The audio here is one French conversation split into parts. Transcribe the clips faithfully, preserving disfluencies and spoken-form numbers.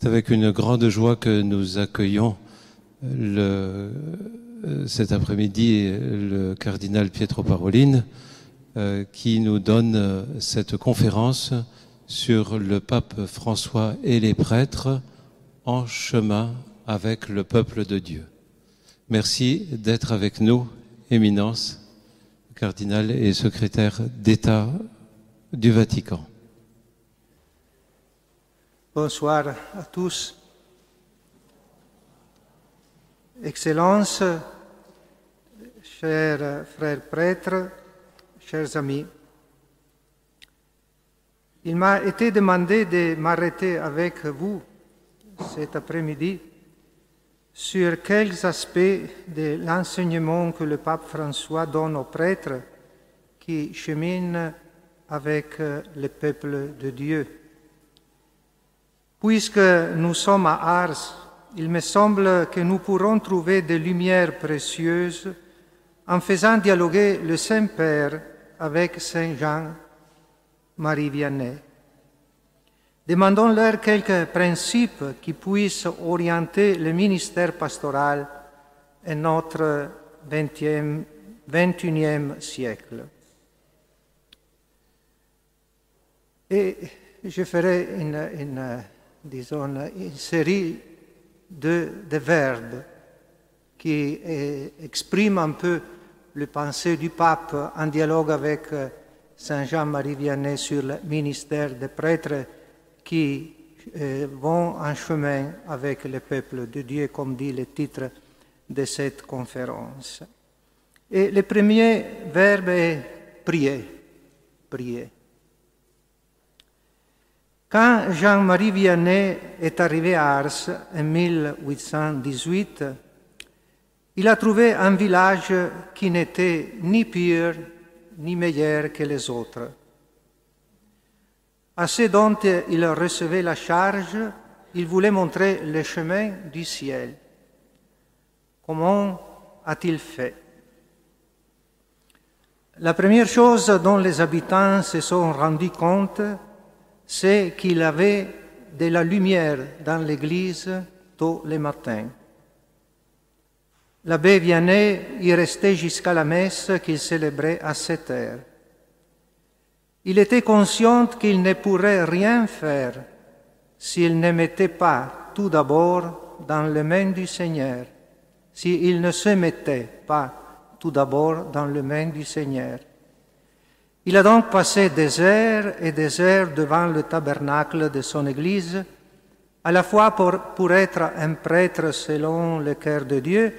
C'est avec une grande joie que nous accueillons le, cet après-midi le cardinal Pietro Parolin euh, qui nous donne cette conférence sur le pape François et les prêtres en chemin avec le peuple de Dieu. Merci d'être avec nous, Éminence, cardinal et secrétaire d'État du Vatican. Bonsoir à tous. Excellences, chers frères prêtres, chers amis, il m'a été demandé de m'arrêter avec vous cet après-midi sur quelques aspects de l'enseignement que le pape François donne aux prêtres qui cheminent avec le peuple de Dieu. Puisque nous sommes à Ars, il me semble que nous pourrons trouver des lumières précieuses en faisant dialoguer le Saint-Père avec Saint Jean-Marie Vianney. Demandons-leur quelques principes qui puissent orienter le ministère pastoral en notre vingtième, vingt-et-unième siècle. Et je ferai une... une disons, une série de, de verbes qui expriment un peu le pensée du pape en dialogue avec Saint Jean-Marie Vianney sur le ministère des prêtres qui euh, vont en chemin avec le peuple de Dieu, comme dit le titre de cette conférence. Et le premier verbe est « prier ». Prier. Quand Jean-Marie Vianney est arrivé à Ars en mille huit cent dix-huit, il a trouvé un village qui n'était ni pire ni meilleur que les autres. À ce dont il recevait la charge, il voulait montrer le chemin du ciel. Comment a-t-il fait? La première chose dont les habitants se sont rendus compte, c'est qu'il avait de la lumière dans l'église tôt le matin. L'abbé Vianney y restait jusqu'à la messe qu'il célébrait à sept heures. Il était conscient qu'il ne pourrait rien faire s'il ne mettait pas tout d'abord dans les mains du Seigneur, s'il ne se mettait pas tout d'abord dans les mains du Seigneur. Il a donc passé des heures et des heures devant le tabernacle de son Église, à la fois pour, pour être un prêtre selon le cœur de Dieu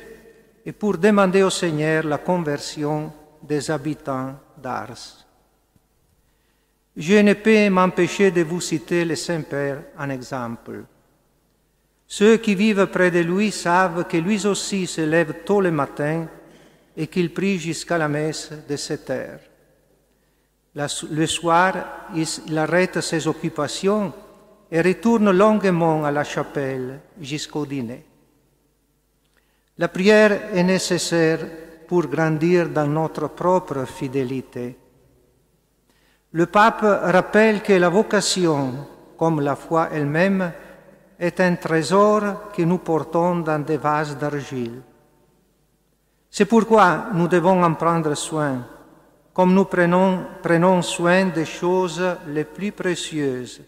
et pour demander au Seigneur la conversion des habitants d'Ars. Je ne peux m'empêcher de vous citer le Saint-Père en exemple. Ceux qui vivent près de lui savent que lui aussi se lève tôt le matin et qu'il prie jusqu'à la messe de sept heures. Le soir, il arrête ses occupations et retourne longuement à la chapelle jusqu'au dîner. La prière est nécessaire pour grandir dans notre propre fidélité. Le pape rappelle que la vocation, comme la foi elle-même, est un trésor que nous portons dans des vases d'argile. C'est pourquoi nous devons en prendre soin, comme nous prenons, prenons soin des choses les plus précieuses,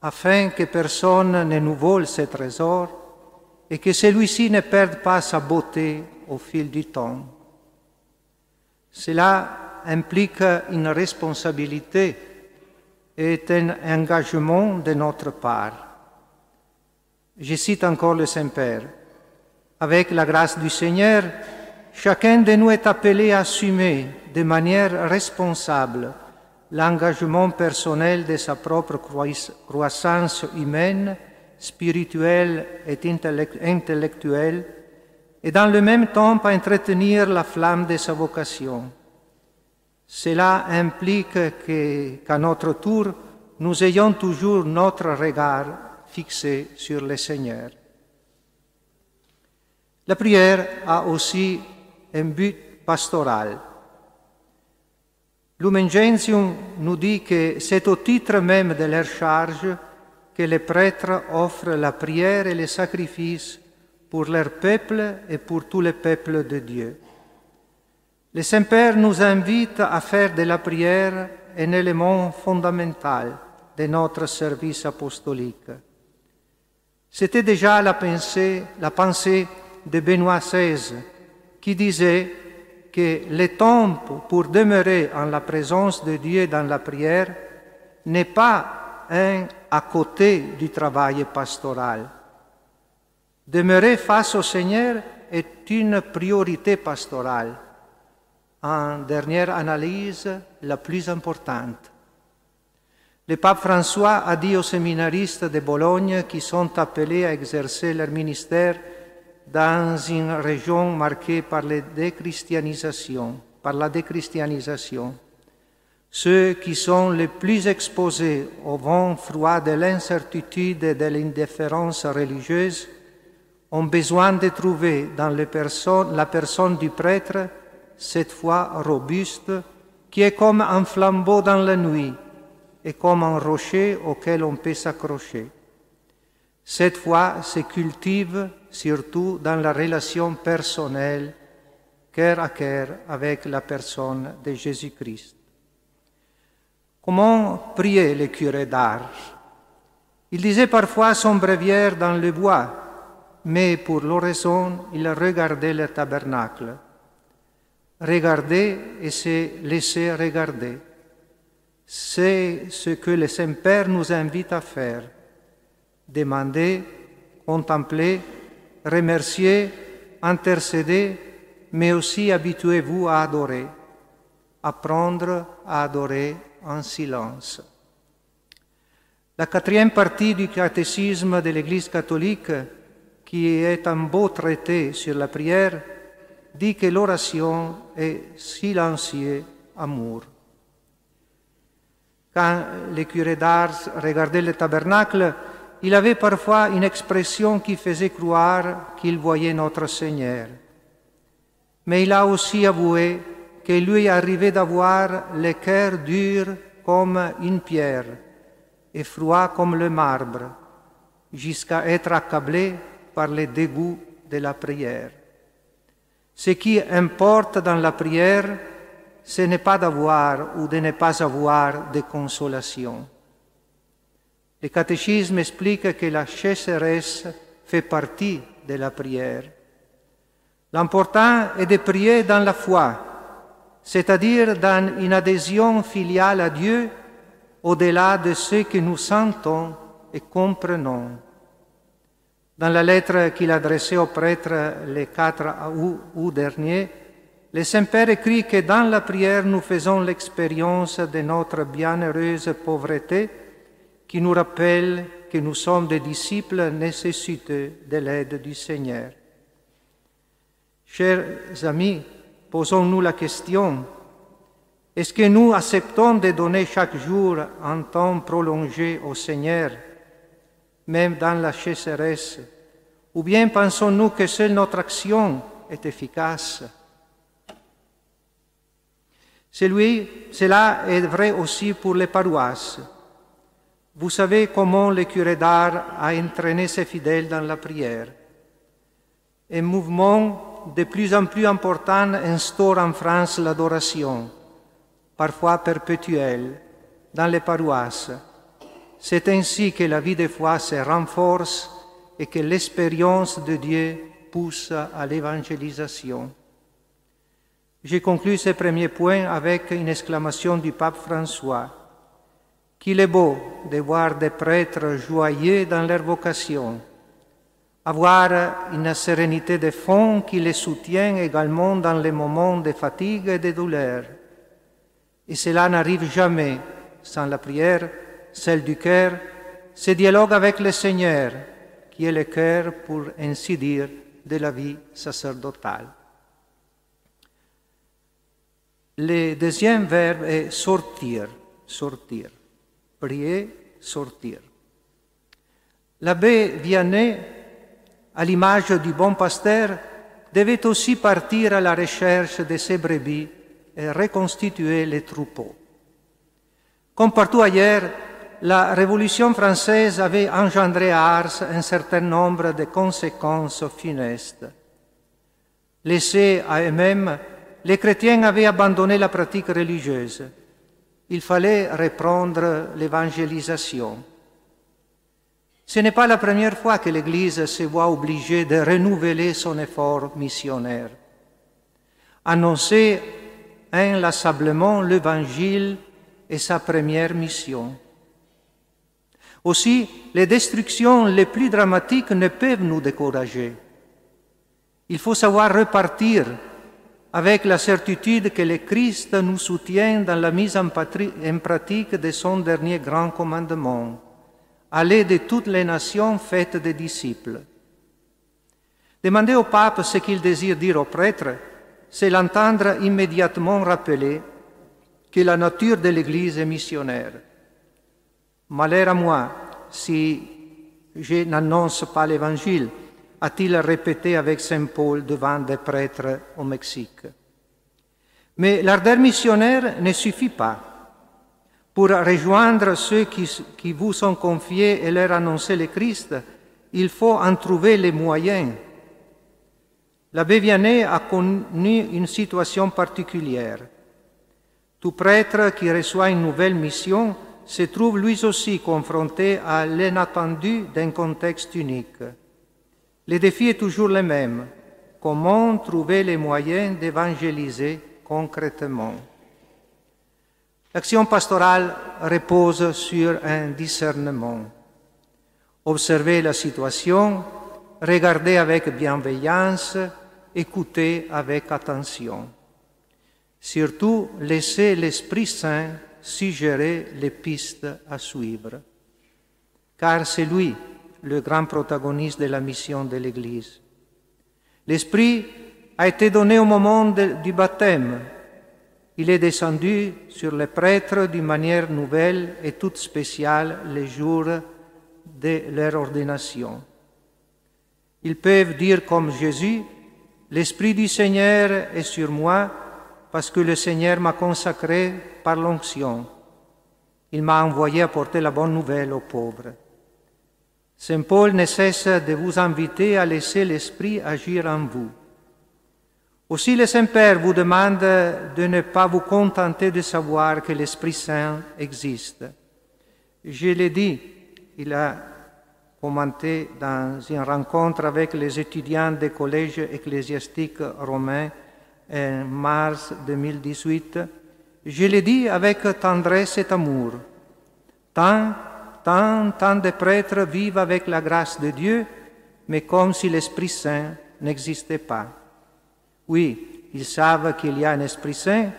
afin que personne ne nous vole ce trésor et que celui-ci ne perde pas sa beauté au fil du temps. Cela implique une responsabilité et un engagement de notre part. Je cite encore le Saint-Père. Avec la grâce du Seigneur, chacun de nous est appelé à assumer de manière responsable l'engagement personnel de sa propre croissance humaine, spirituelle et intellectuelle, et dans le même temps à entretenir la flamme de sa vocation. Cela implique que, qu'à notre tour, nous ayons toujours notre regard fixé sur le Seigneur. La prière a aussi un but pastoral. Lumen gentium nous dit que c'est au titre même de leur charge que les prêtres offrent la prière et les sacrifices pour leur peuple et pour tous les peuples de Dieu. Le Saint-Père nous invite à faire de la prière un élément fondamental de notre service apostolique. C'était déjà la pensée, la pensée de Benoît seize qui disait que le temps pour demeurer en la présence de Dieu dans la prière n'est pas un à côté du travail pastoral. Demeurer face au Seigneur est une priorité pastorale, en dernière analyse la plus importante. Le pape François a dit aux séminaristes de Bologne qui sont appelés à exercer leur ministère dans une région marquée par la déchristianisation, par la déchristianisation. Ceux qui sont les plus exposés au vent froid de l'incertitude et de l'indifférence religieuse ont besoin de trouver dans les perso- la personne du prêtre, cette foi robuste, qui est comme un flambeau dans la nuit et comme un rocher auquel on peut s'accrocher. Cette foi se cultive surtout dans la relation personnelle, cœur à cœur avec la personne de Jésus-Christ. Comment priait le curé d'Ars? Il disait parfois son bréviaire dans le bois, mais pour l'oraison, il regardait le tabernacle. Regarder et se laisser regarder. C'est ce que le Saint-Père nous invite à faire. Demander, contempler, remercier, intercéder, mais aussi habituez-vous à adorer, apprendre à adorer en silence. La quatrième partie du catéchisme de l'Église catholique, qui est un beau traité sur la prière, dit que l'oration est silencieux amour. Quand le curé d'Ars regardait le tabernacle, il avait parfois une expression qui faisait croire qu'il voyait notre Seigneur. Mais il a aussi avoué que lui arrivait d'avoir le cœur dur comme une pierre et froid comme le marbre, jusqu'à être accablé par les dégoûts de la prière. Ce qui importe dans la prière, ce n'est pas d'avoir ou de ne pas avoir de consolation. Le catéchisme explique que la sécheresse fait partie de la prière. L'important est de prier dans la foi, c'est-à-dire dans une adhésion filiale à Dieu au-delà de ce que nous sentons et comprenons. Dans la lettre qu'il adressait aux prêtres le quatre août dernier, le Saint-Père écrit que dans la prière nous faisons l'expérience de notre bienheureuse pauvreté qui nous rappelle que nous sommes des disciples nécessiteux de l'aide du Seigneur. Chers amis, posons-nous la question, est-ce que nous acceptons de donner chaque jour un temps prolongé au Seigneur, même dans la sécheresse, ou bien pensons-nous que seule notre action est efficace? Celui, cela est vrai aussi pour les paroisses. Vous savez comment le curé d'Ars a entraîné ses fidèles dans la prière. Un mouvement de plus en plus important instaure en France l'adoration, parfois perpétuelle, dans les paroisses. C'est ainsi que la vie de foi se renforce et que l'expérience de Dieu pousse à l'évangélisation. Je conclus ce premier point avec une exclamation du pape François. Qu'il est beau de voir des prêtres joyeux dans leur vocation, avoir une sérénité de fond qui les soutient également dans les moments de fatigue et de douleur. Et cela n'arrive jamais sans la prière, celle du cœur, ce dialogue avec le Seigneur, qui est le cœur, pour ainsi dire, de la vie sacerdotale. Le deuxième verbe est « sortir », « sortir ». Prier, sortir. L'abbé Vianney, à l'image du bon pasteur, devait aussi partir à la recherche de ses brebis et reconstituer les troupeaux. Comme partout ailleurs, la Révolution française avait engendré à Ars un certain nombre de conséquences funestes. Laissés à eux-mêmes, les chrétiens avaient abandonné la pratique religieuse. Il fallait reprendre l'évangélisation. Ce n'est pas la première fois que l'Église se voit obligée de renouveler son effort missionnaire. Annoncer inlassablement l'Évangile est sa première mission. Aussi, les destructions les plus dramatiques ne peuvent nous décourager. Il faut savoir repartir avec la certitude que le Christ nous soutient dans la mise en pratique de son dernier grand commandement. Allez de toutes les nations, faites des disciples. Demander au pape ce qu'il désire dire aux prêtres, c'est l'entendre immédiatement rappeler que la nature de l'Église est missionnaire. Malheur à moi si je n'annonce pas l'Évangile, a-t-il répété avec saint Paul devant des prêtres au Mexique. Mais l'ardeur missionnaire ne suffit pas. Pour rejoindre ceux qui, qui vous sont confiés et leur annoncer le Christ, il faut en trouver les moyens. L'abbé Vianney a connu une situation particulière. Tout prêtre qui reçoit une nouvelle mission se trouve lui aussi confronté à l'inattendu d'un contexte unique. Le défi est toujours le même. Comment trouver les moyens d'évangéliser concrètement? L'action pastorale repose sur un discernement. Observer la situation, regarder avec bienveillance, écouter avec attention. Surtout, laisser l'Esprit Saint suggérer les pistes à suivre. Car c'est lui le grand protagoniste de la mission de l'Église. L'Esprit a été donné au moment de, du baptême. Il est descendu sur les prêtres d'une manière nouvelle et toute spéciale les jours de leur ordination. Ils peuvent dire comme Jésus, « L'Esprit du Seigneur est sur moi parce que le Seigneur m'a consacré par l'onction. Il m'a envoyé apporter la bonne nouvelle aux pauvres. » Saint Paul ne cesse de vous inviter à laisser l'Esprit agir en vous. Aussi le Saint-Père vous demande de ne pas vous contenter de savoir que l'Esprit Saint existe. Je l'ai dit, il a commenté dans une rencontre avec les étudiants des collèges ecclésiastiques romains en mars deux mille dix-huit, je l'ai dit avec tendresse et amour. Tant Tant, tant de prêtres vivent avec la grâce de Dieu, mais comme si l'Esprit Saint n'existait pas. Oui, ils savent qu'il y a un Esprit Saint,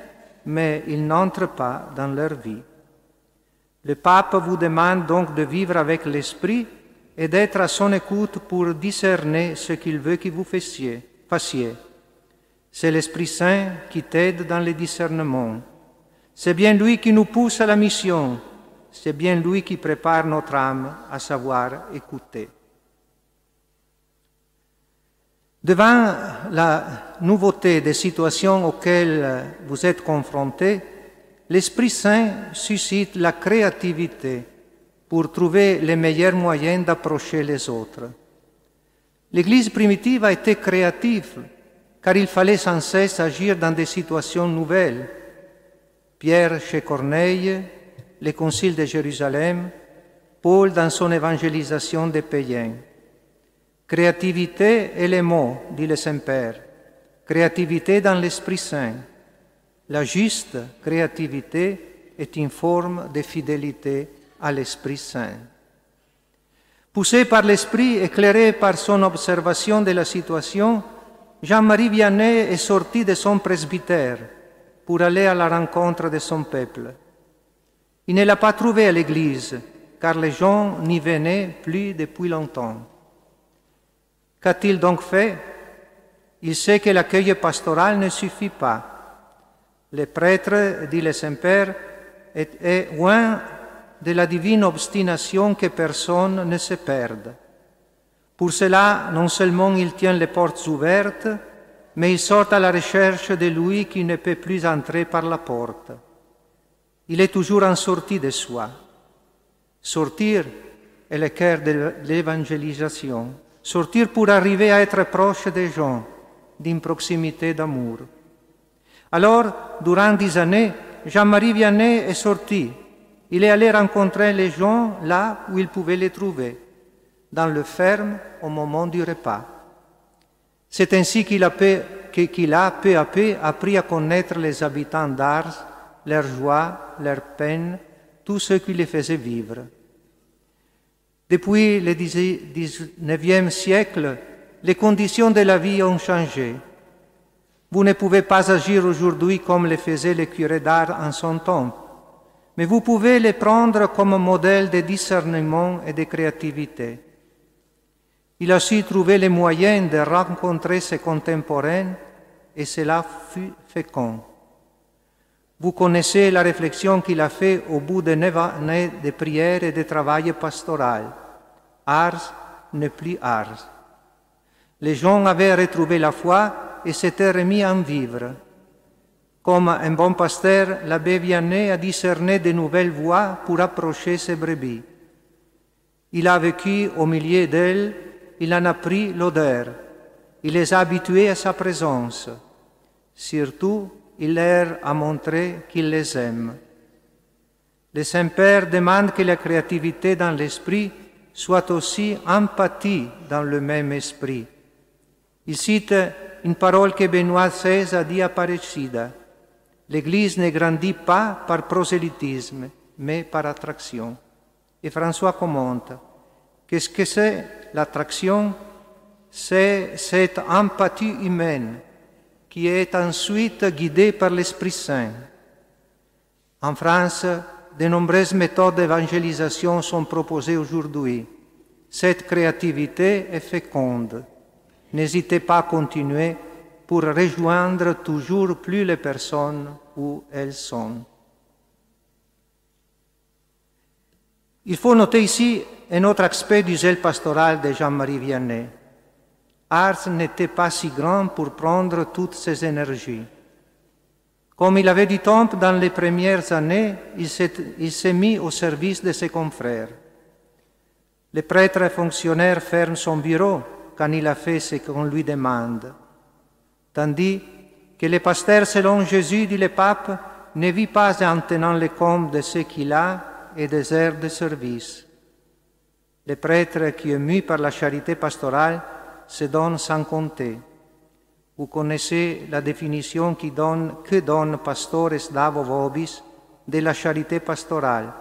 mais il n'entre pas dans leur vie. Le pape vous demande donc de vivre avec l'Esprit et d'être à son écoute pour discerner ce qu'il veut que vous fassiez. C'est l'Esprit Saint qui t'aide dans le discernement. C'est bien lui qui nous pousse à la mission. C'est bien lui qui prépare notre âme à savoir écouter. Devant la nouveauté des situations auxquelles vous êtes confrontés, l'Esprit Saint suscite la créativité pour trouver les meilleurs moyens d'approcher les autres. L'Église primitive a été créative, car il fallait sans cesse agir dans des situations nouvelles. Pierre chez Corneille, le Concile de Jérusalem, Paul dans son évangélisation des païens. Créativité est le mot, dit le Saint-Père. Créativité dans l'Esprit Saint. La juste créativité est une forme de fidélité à l'Esprit Saint. Poussé par l'Esprit, éclairé par son observation de la situation, Jean-Marie Vianney est sorti de son presbytère pour aller à la rencontre de son peuple. Il ne l'a pas trouvé à l'Église, car les gens n'y venaient plus depuis longtemps. Qu'a-t-il donc fait? Il sait que l'accueil pastoral ne suffit pas. Le prêtre, dit le Saint-Père, est, est loin de la divine obstination que personne ne se perde. Pour cela, non seulement il tient les portes ouvertes, mais il sort à la recherche de lui qui ne peut plus entrer par la porte. Il est toujours en sortie de soi. Sortir est le cœur de l'évangélisation. Sortir pour arriver à être proche des gens, d'une proximité d'amour. Alors, durant dix années, Jean-Marie Vianney est sorti. Il est allé rencontrer les gens là où il pouvait les trouver, dans le ferme au moment du repas. C'est ainsi qu'il a, qu'il a peu à peu appris à connaître les habitants d'Ars, leurs joies, leurs peines, tout ce qui les faisait vivre. Depuis le dix-neuvième siècle, les conditions de la vie ont changé. Vous ne pouvez pas agir aujourd'hui comme le faisait le curé d'Ars en son temps, mais vous pouvez les prendre comme modèle de discernement et de créativité. Il a su trouver les moyens de rencontrer ses contemporains, et cela fut fécond. Vous connaissez la réflexion qu'il a faite au bout de neuf années de prière et de travail pastoral. Ars n'est plus Ars. Les gens avaient retrouvé la foi et s'étaient remis en vivre. Comme un bon pasteur, l'abbé Vianney a discerné de nouvelles voies pour approcher ses brebis. Il a vécu au milieu d'elles, il en a pris l'odeur, il les a habitués à sa présence. Surtout, il leur a montré qu'il les aime. Le Saint-Père demande que la créativité dans l'esprit soit aussi empathie dans le même esprit. Il cite une parole que Benoît seize a dit à Parecida. L'Église ne grandit pas par prosélytisme, mais par attraction. Et François commente, qu'est-ce que c'est l'attraction? C'est cette empathie humaine qui est ensuite guidée par l'Esprit Saint. En France, de nombreuses méthodes d'évangélisation sont proposées aujourd'hui. Cette créativité est féconde. N'hésitez pas à continuer pour rejoindre toujours plus les personnes où elles sont. Il faut noter ici un autre aspect du zèle pastoral de Jean-Marie Vianney. Ars n'était pas si grand pour prendre toutes ses énergies. Comme il avait du temps dans les premières années, il s'est mis au service de ses confrères. Le prêtre et fonctionnaire ferme son bureau quand il a fait ce qu'on lui demande, tandis que le pasteur, selon Jésus, dit le pape, ne vit pas en tenant le compte de ce qu'il a et des heures de service. Le prêtre qui est mu par la charité pastorale se donne sans compter. Vous connaissez la définition qui donne, que donne Pastores Dabo Vobis de la charité pastorale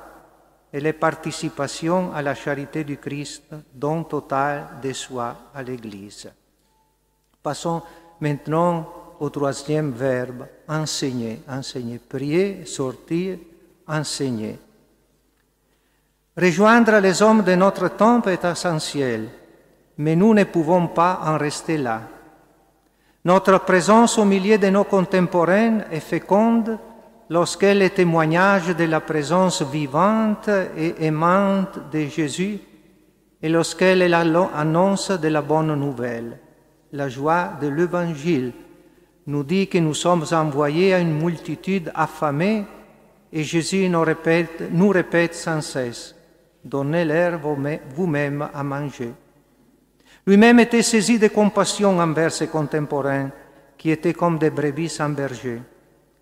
et les participations à la charité du Christ, don total de soi à l'Église. Passons maintenant au troisième verbe, enseigner. Enseigner, prier, sortir, enseigner. Rejoindre les hommes de notre temps est essentiel, mais nous ne pouvons pas en rester là. Notre présence au milieu de nos contemporains est féconde lorsque le témoignage de la présence vivante et aimante de Jésus et lorsqu'elle est l'annonce de la bonne nouvelle. La joie de l'Évangile nous dit que nous sommes envoyés à une multitude affamée et Jésus nous répète, nous répète sans cesse. Donnez-leur vous-même à manger. Lui-même était saisi de compassion envers ses contemporains, qui étaient comme des brebis sans berger.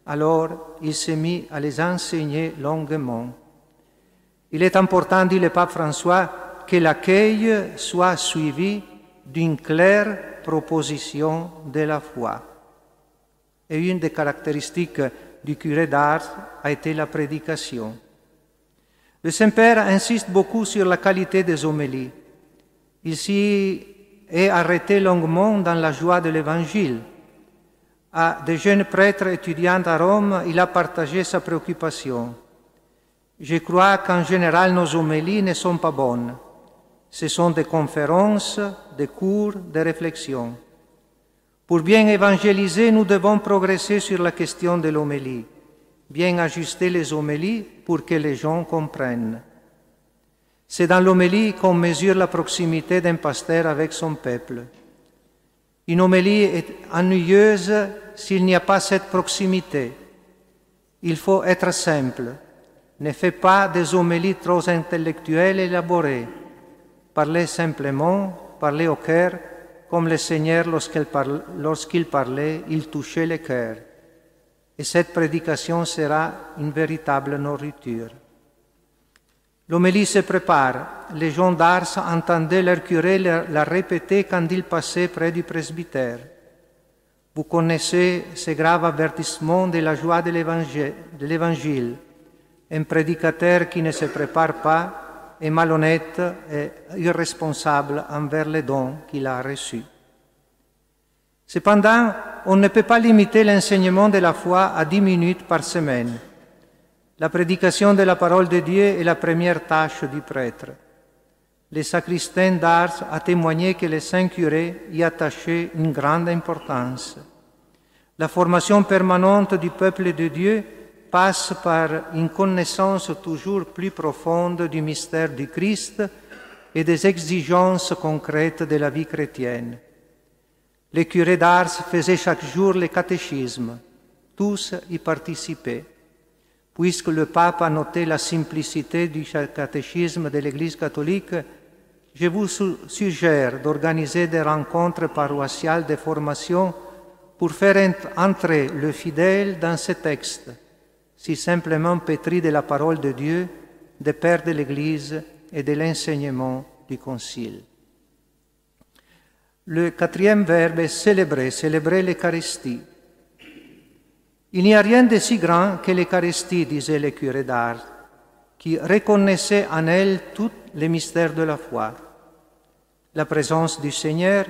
Alors, il s'est mis à les enseigner longuement. Il est important, dit le pape François, que l'accueil soit suivi d'une claire proposition de la foi. Et une des caractéristiques du curé d'Ars a été la prédication. Le Saint-Père insiste beaucoup sur la qualité des homélies. Il s'y est arrêté longuement dans la joie de l'Évangile. À des jeunes prêtres étudiants à Rome, il a partagé sa préoccupation. Je crois qu'en général, nos homélies ne sont pas bonnes. Ce sont des conférences, des cours, des réflexions. Pour bien évangéliser, nous devons progresser sur la question de l'homélie, bien ajuster les homélies pour que les gens comprennent. C'est dans l'homélie qu'on mesure la proximité d'un pasteur avec son peuple. Une homélie est ennuyeuse s'il n'y a pas cette proximité. Il faut être simple, ne fait pas des homélies trop intellectuelles et élaborées. Parlez simplement, parlez au cœur, comme le Seigneur, lorsqu'il parlait, lorsqu'il parlait, il touchait le cœur. Et cette prédication sera une véritable nourriture. L'homélie se prépare. Les gens d'Ars entendaient leur curé la répéter quand il passait près du presbytère. Vous connaissez ce grave avertissement de la joie de l'Évangile. Un prédicateur qui ne se prépare pas est malhonnête et irresponsable envers les dons qu'il a reçus. Cependant, on ne peut pas limiter l'enseignement de la foi à dix minutes par semaine. La prédication de la parole de Dieu est la première tâche du prêtre. Le sacristain d'Ars a témoigné que les saints curés y attachaient une grande importance. La formation permanente du peuple de Dieu passe par une connaissance toujours plus profonde du mystère du Christ et des exigences concrètes de la vie chrétienne. Les curés d'Ars faisaient chaque jour le catéchisme. Tous y participaient. Puisque le pape a noté la simplicité du catéchisme de l'Église catholique, je vous suggère d'organiser des rencontres paroissiales de formation pour faire entrer le fidèle dans ce texte, si simplement pétri de la parole de Dieu, des pères de l'Église et de l'enseignement du Concile. Le quatrième verbe est célébrer, célébrer l'Eucharistie. Il n'y a rien de si grand que l'Eucharistie, disait le curé d'Ars, qui reconnaissait en elle tous les mystères de la foi. La présence du Seigneur,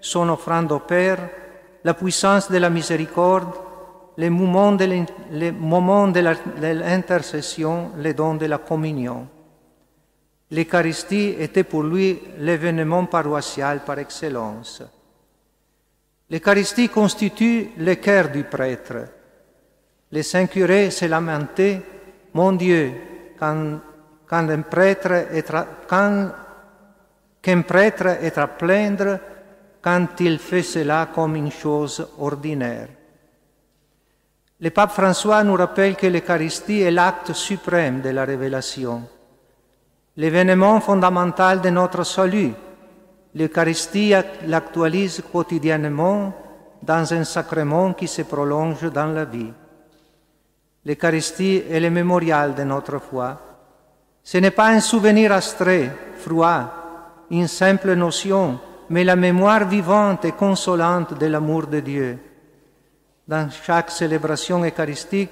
son offrande au Père, la puissance de la miséricorde, les moments de l'intercession, les dons de la communion. L'Eucharistie était pour lui l'événement paroissial par excellence. L'Eucharistie constitue le cœur du prêtre. Les saints curés se lamentaient, « Mon Dieu, quand, quand un prêtre est à quand, qu'un prêtre est à plaindre, quand il fait cela comme une chose ordinaire. » Le pape François nous rappelle que l'Eucharistie est l'acte suprême de la révélation, l'événement fondamental de notre salut. L'Eucharistie l'actualise quotidiennement dans un sacrement qui se prolonge dans la vie. L'Eucharistie est le mémorial de notre foi. Ce n'est pas un souvenir abstrait, froid, une simple notion, mais la mémoire vivante et consolante de l'amour de Dieu. Dans chaque célébration eucharistique,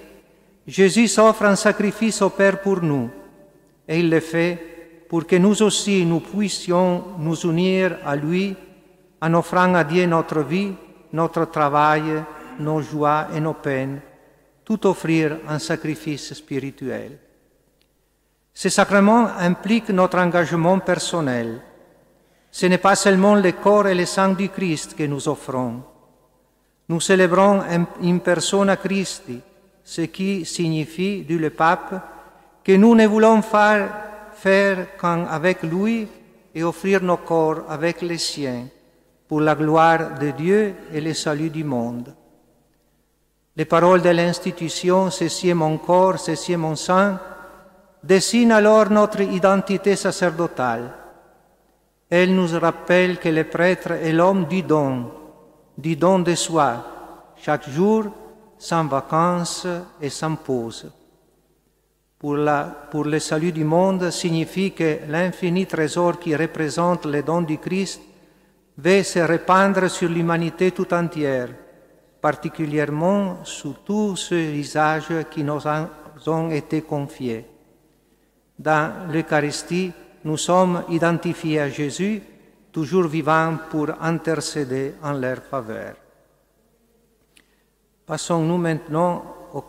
Jésus offre un sacrifice au Père pour nous, et il le fait pour que nous aussi nous puissions nous unir à lui en offrant à Dieu notre vie, notre travail, nos joies et nos peines, tout offrir en sacrifice spirituel. Ce sacrement implique notre engagement personnel. Ce n'est pas seulement le corps et le sang du Christ que nous offrons. Nous célébrons in persona Christi, ce qui signifie, dit le pape, que nous ne voulons faire, faire qu'avec lui et offrir nos corps avec les siens pour la gloire de Dieu et le salut du monde. Les paroles de l'institution, « Ceci est mon corps, ceci est mon sang », dessinent alors notre identité sacerdotale. Elles nous rappellent que le prêtre est l'homme du don, du don de soi, chaque jour, sans vacances et sans pause. Pour, la, pour le salut du monde signifie que l'infini trésor qui représente les dons du Christ veut se répandre sur l'humanité tout entière, particulièrement sur tous ceux visages qui nous ont été confiés. Dans l'Eucharistie, nous sommes identifiés à Jésus, toujours vivant pour intercéder en leur faveur. Passons-nous maintenant au,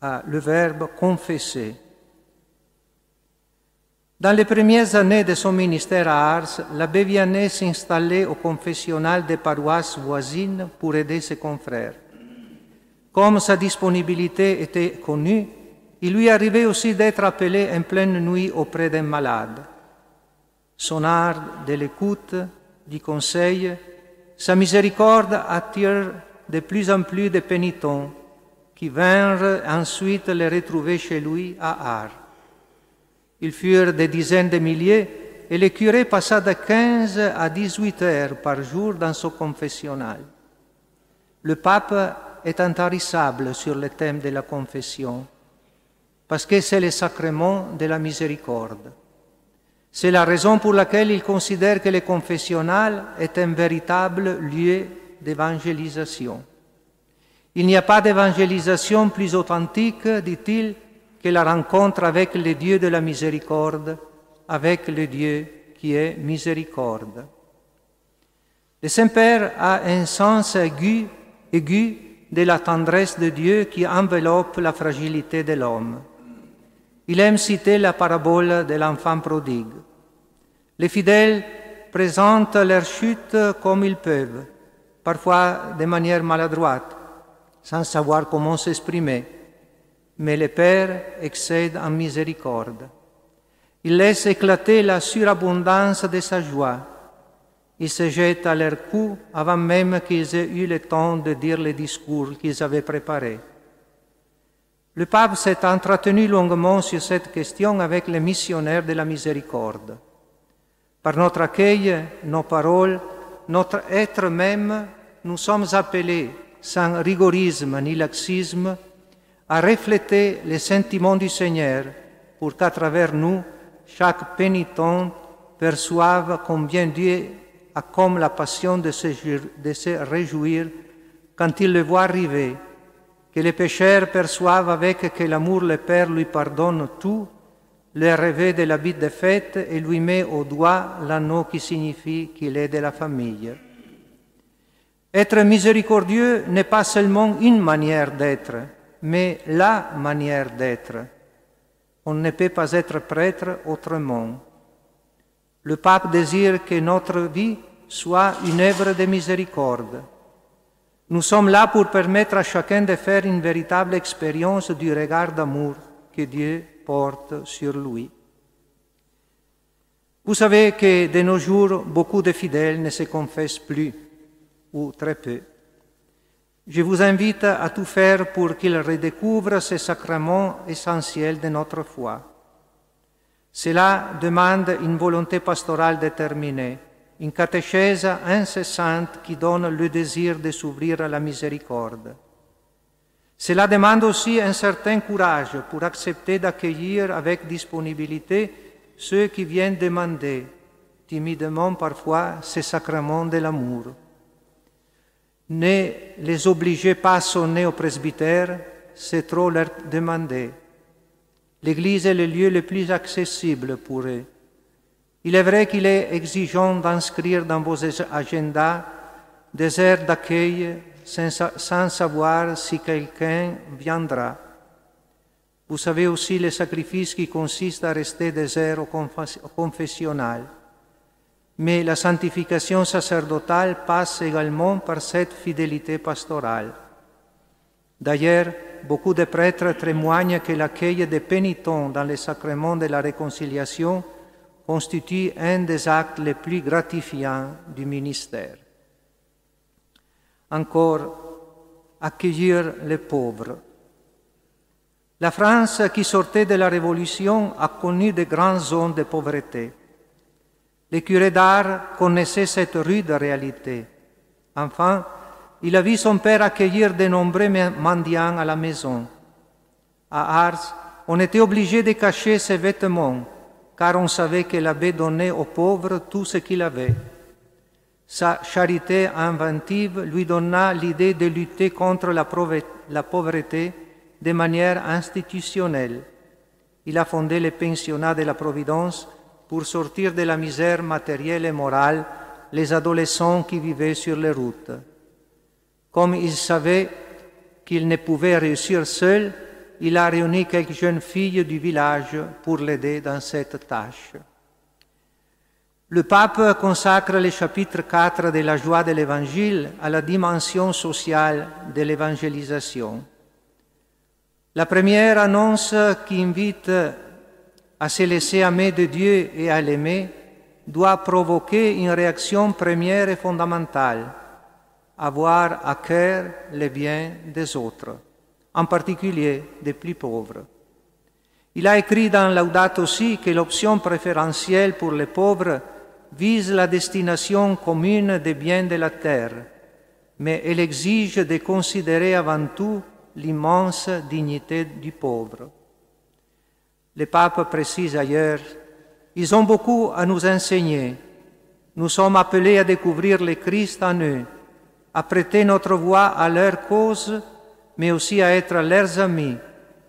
à le verbe « confesser ». Dans les premières années de son ministère à Ars, l'abbé Vianney s'installait au confessionnal des paroisses voisines pour aider ses confrères. Comme sa disponibilité était connue, il lui arrivait aussi d'être appelé en pleine nuit auprès d'un malade. Son art de l'écoute, du conseil, sa miséricorde attire de plus en plus de pénitents qui vinrent ensuite les retrouver chez lui à Ars. Ils furent des dizaines de milliers et le curé passa de quinze à dix-huit heures par jour dans son confessionnal. Le pape est intarissable sur le thème de la confession parce que c'est le sacrement de la miséricorde. C'est la raison pour laquelle il considère que le confessionnal est un véritable lieu d'évangélisation. Il n'y a pas d'évangélisation plus authentique, dit-il, que la rencontre avec le Dieu de la miséricorde, avec le Dieu qui est miséricorde. Le Saint-Père a un sens aigu, aigu de la tendresse de Dieu qui enveloppe la fragilité de l'homme. Il aime citer la parabole de l'enfant prodigue. Les fidèles présentent leur chute comme ils peuvent, parfois de manière maladroite, sans savoir comment s'exprimer. Mais le Père excède en miséricorde. Il laisse éclater la surabondance de sa joie. Il se jette à leur cou avant même qu'ils aient eu le temps de dire les discours qu'ils avaient préparés. Le pape s'est entretenu longuement sur cette question avec les missionnaires de la miséricorde. Par notre accueil, nos paroles, notre être même, nous sommes appelés sans rigorisme ni laxisme, à refléter les sentiments du Seigneur pour qu'à travers nous, chaque pénitent perçoive combien Dieu a comme la passion de se, de se réjouir quand il le voit arriver, que les pécheurs perçoivent avec quel amour le Père lui pardonne tout, le revêt de l'habit de fête et lui met au doigt l'anneau qui signifie qu'il est de la famille. Être miséricordieux n'est pas seulement une manière d'être, mais la manière d'être. On ne peut pas être prêtre autrement. Le pape désire que notre vie soit une œuvre de miséricorde. Nous sommes là pour permettre à chacun de faire une véritable expérience du regard d'amour que Dieu porte sur lui. Vous savez que de nos jours, beaucoup de fidèles ne se confessent plus, ou très peu. Je vous invite à tout faire pour qu'il redécouvre ces sacrements essentiels de notre foi. Cela demande une volonté pastorale déterminée, une catéchèse incessante qui donne le désir de s'ouvrir à la miséricorde. Cela demande aussi un certain courage pour accepter d'accueillir avec disponibilité ceux qui viennent demander, timidement parfois, ces sacrements de l'amour. Ne les obligez pas à sonner au presbytère, c'est trop leur demander. L'Église est le lieu le plus accessible pour eux. Il est vrai qu'il est exigeant d'inscrire dans vos agendas des heures d'accueil sans, sans savoir si quelqu'un viendra. Vous savez aussi le sacrifice qui consiste à rester des heures au, confes- au confessionnal. Mais la sanctification sacerdotale passe également par cette fidélité pastorale. D'ailleurs, beaucoup de prêtres témoignent que l'accueil des pénitents dans les sacrements de la réconciliation constitue un des actes les plus gratifiants du ministère. Encore, accueillir les pauvres. La France, qui sortait de la Révolution, a connu de grandes zones de pauvreté. Le curé d'Ars connaissait cette rude réalité. Enfin, il a vu son père accueillir de nombreux mendiants à la maison. À Ars, on était obligé de cacher ses vêtements, car on savait que l'abbé donnait aux pauvres tout ce qu'il avait. Sa charité inventive lui donna l'idée de lutter contre la pauvreté de manière institutionnelle. Il a fondé le pensionnat de la Providence pour sortir de la misère matérielle et morale les adolescents qui vivaient sur les routes. Comme il savait qu'il ne pouvait réussir seul, il a réuni quelques jeunes filles du village pour l'aider dans cette tâche. Le pape consacre le chapitre quatre de la joie de l'Évangile à la dimension sociale de l'évangélisation. La première annonce qui invite à se laisser aimer de Dieu et à l'aimer, doit provoquer une réaction première et fondamentale, avoir à cœur les biens des autres, en particulier des plus pauvres. Il a écrit dans Laudato Si que l'option préférentielle pour les pauvres vise la destination commune des biens de la terre, mais elle exige de considérer avant tout l'immense dignité du pauvre. Le pape précise ailleurs, « Ils ont beaucoup à nous enseigner. Nous sommes appelés à découvrir le Christ en eux, à prêter notre voix à leur cause, mais aussi à être leurs amis,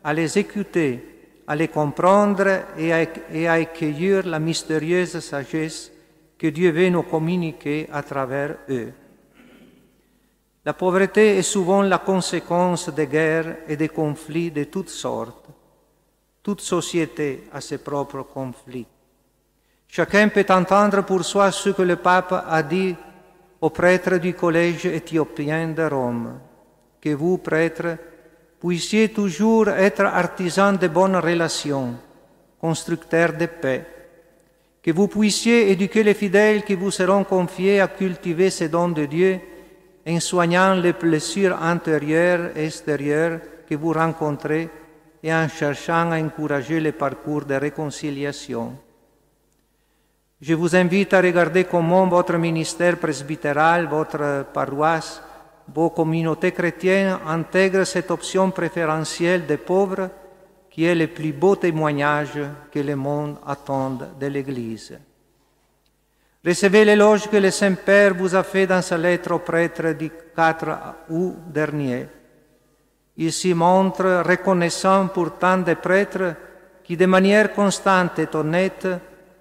à les écouter, à les comprendre et à, et à accueillir la mystérieuse sagesse que Dieu veut nous communiquer à travers eux. » La pauvreté est souvent la conséquence des guerres et des conflits de toutes sortes. Toute société a ses propres conflits. Chacun peut entendre pour soi ce que le pape a dit aux prêtres du collège éthiopien de Rome, que vous, prêtres, puissiez toujours être artisans de bonnes relations, constructeurs de paix, que vous puissiez éduquer les fidèles qui vous seront confiés à cultiver ces dons de Dieu en soignant les blessures intérieures et extérieures que vous rencontrez et en cherchant à encourager les parcours de réconciliation. Je vous invite à regarder comment votre ministère presbytéral, votre paroisse, vos communautés chrétiennes intègrent cette option préférentielle des pauvres qui est le plus beau témoignage que le monde attend de l'Église. Recevez l'éloge que le Saint-Père vous a fait dans sa lettre aux prêtres du quatre août dernier. Il s'y montre reconnaissant pour tant de prêtres qui, de manière constante et honnête,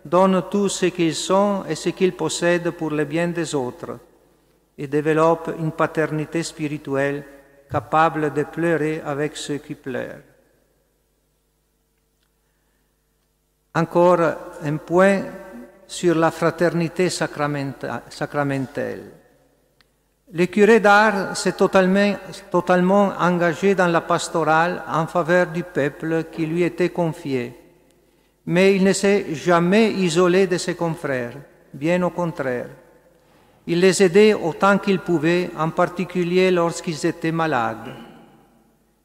donnent tout ce qu'ils sont et ce qu'ils possèdent pour le bien des autres et développent une paternité spirituelle capable de pleurer avec ceux qui pleurent. Encore un point sur la fraternité sacramentelle. Le curé d'Ars s'est totalement, totalement engagé dans la pastorale en faveur du peuple qui lui était confié. Mais il ne s'est jamais isolé de ses confrères, bien au contraire. Il les aidait autant qu'il pouvait, en particulier lorsqu'ils étaient malades.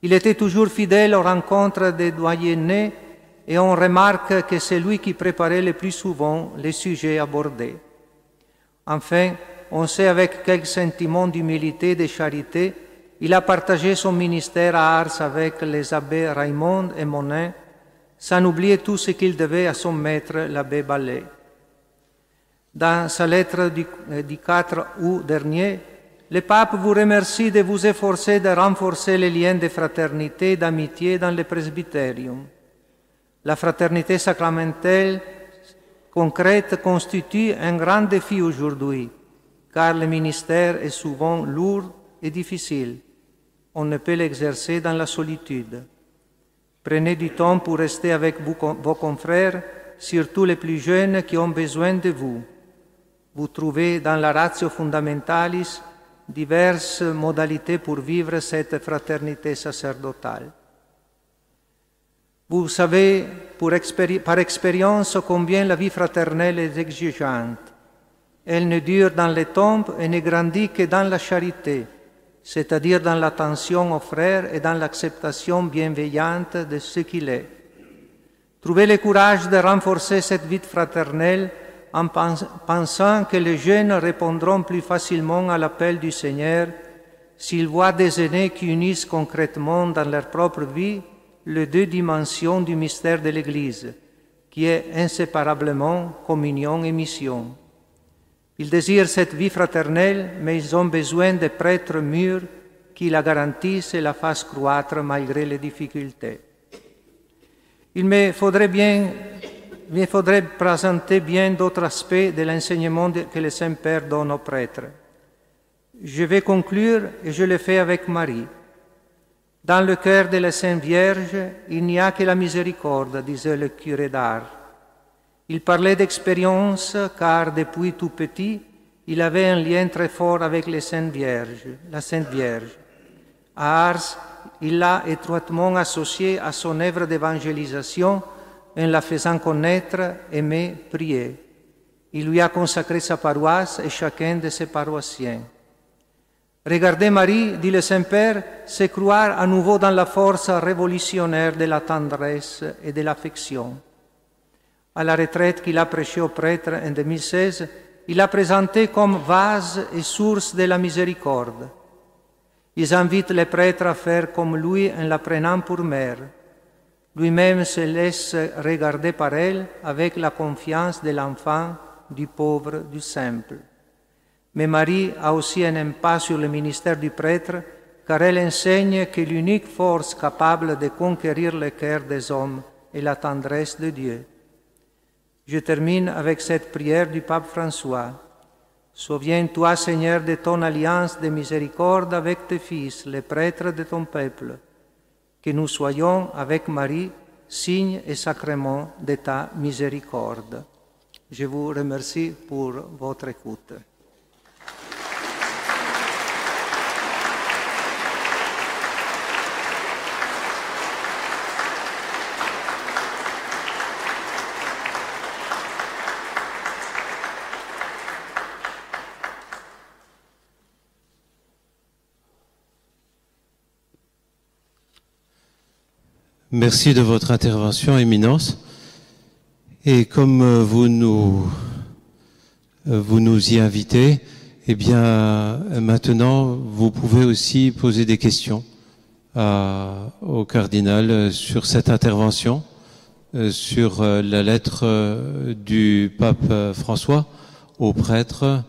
Il était toujours fidèle aux rencontres des doyennés et on remarque que c'est lui qui préparait le plus souvent les sujets abordés. Enfin, on sait avec quel sentiment d'humilité et de charité il a partagé son ministère à Ars avec les abbés Raymond et Monin, sans oublier tout ce qu'il devait à son maître, l'abbé Ballet. Dans sa lettre du, du quatre août dernier, le pape vous remercie de vous efforcer de renforcer les liens de fraternité et d'amitié dans le presbytérium. La fraternité sacramentelle concrète constitue un grand défi aujourd'hui, car le ministère est souvent lourd et difficile. On ne peut l'exercer dans la solitude. Prenez du temps pour rester avec vous, vos confrères, surtout les plus jeunes qui ont besoin de vous. Vous trouvez dans la Ratio Fundamentalis diverses modalités pour vivre cette fraternité sacerdotale. Vous savez pour expéri- par expérience combien la vie fraternelle est exigeante. Elle ne dure dans les tombes et ne grandit que dans la charité, c'est-à-dire dans l'attention aux frères et dans l'acceptation bienveillante de ce qu'il est. Trouvez le courage de renforcer cette vie fraternelle en pensant que les jeunes répondront plus facilement à l'appel du Seigneur s'ils voient des aînés qui unissent concrètement dans leur propre vie les deux dimensions du mystère de l'Église, qui est inséparablement communion et mission. Ils désirent cette vie fraternelle, mais ils ont besoin de prêtres mûrs qui la garantissent et la fassent croître malgré les difficultés. Il me faudrait bien, me faudrait présenter bien d'autres aspects de l'enseignement que le Saint-Père donne aux prêtres. Je vais conclure et je le fais avec Marie. Dans le cœur de la Sainte Vierge, il n'y a que la miséricorde, disait le curé d'Ars. Il parlait d'expérience car depuis tout petit, il avait un lien très fort avec les Saintes Vierges, la Sainte Vierge. À Ars, il l'a étroitement associée à son œuvre d'évangélisation en la faisant connaître, aimer, prier. Il lui a consacré sa paroisse et chacun de ses paroissiens. Regarder Marie, dit le Saint-Père, c'est croire à nouveau dans la force révolutionnaire de la tendresse et de l'affection. À la retraite qu'il a prêchée aux prêtres en deux mille seize, il l'a présenté comme vase et source de la miséricorde. Ils invitent les prêtres à faire comme lui en la prenant pour mère. Lui-même se laisse regarder par elle avec la confiance de l'enfant, du pauvre, du simple. Mais Marie a aussi un impact sur le ministère du prêtre, car elle enseigne que l'unique force capable de conquérir le cœur des hommes est la tendresse de Dieu. Je termine avec cette prière du pape François. « Souviens-toi, Seigneur, de ton alliance de miséricorde avec tes fils, les prêtres de ton peuple. Que nous soyons, avec Marie, signe et sacrement de ta miséricorde. » Je vous remercie pour votre écoute. Merci de votre intervention, Éminence. Et comme vous nous, vous nous y invitez, eh bien, maintenant, vous pouvez aussi poser des questions à, au cardinal sur cette intervention, sur la lettre du pape François aux prêtres.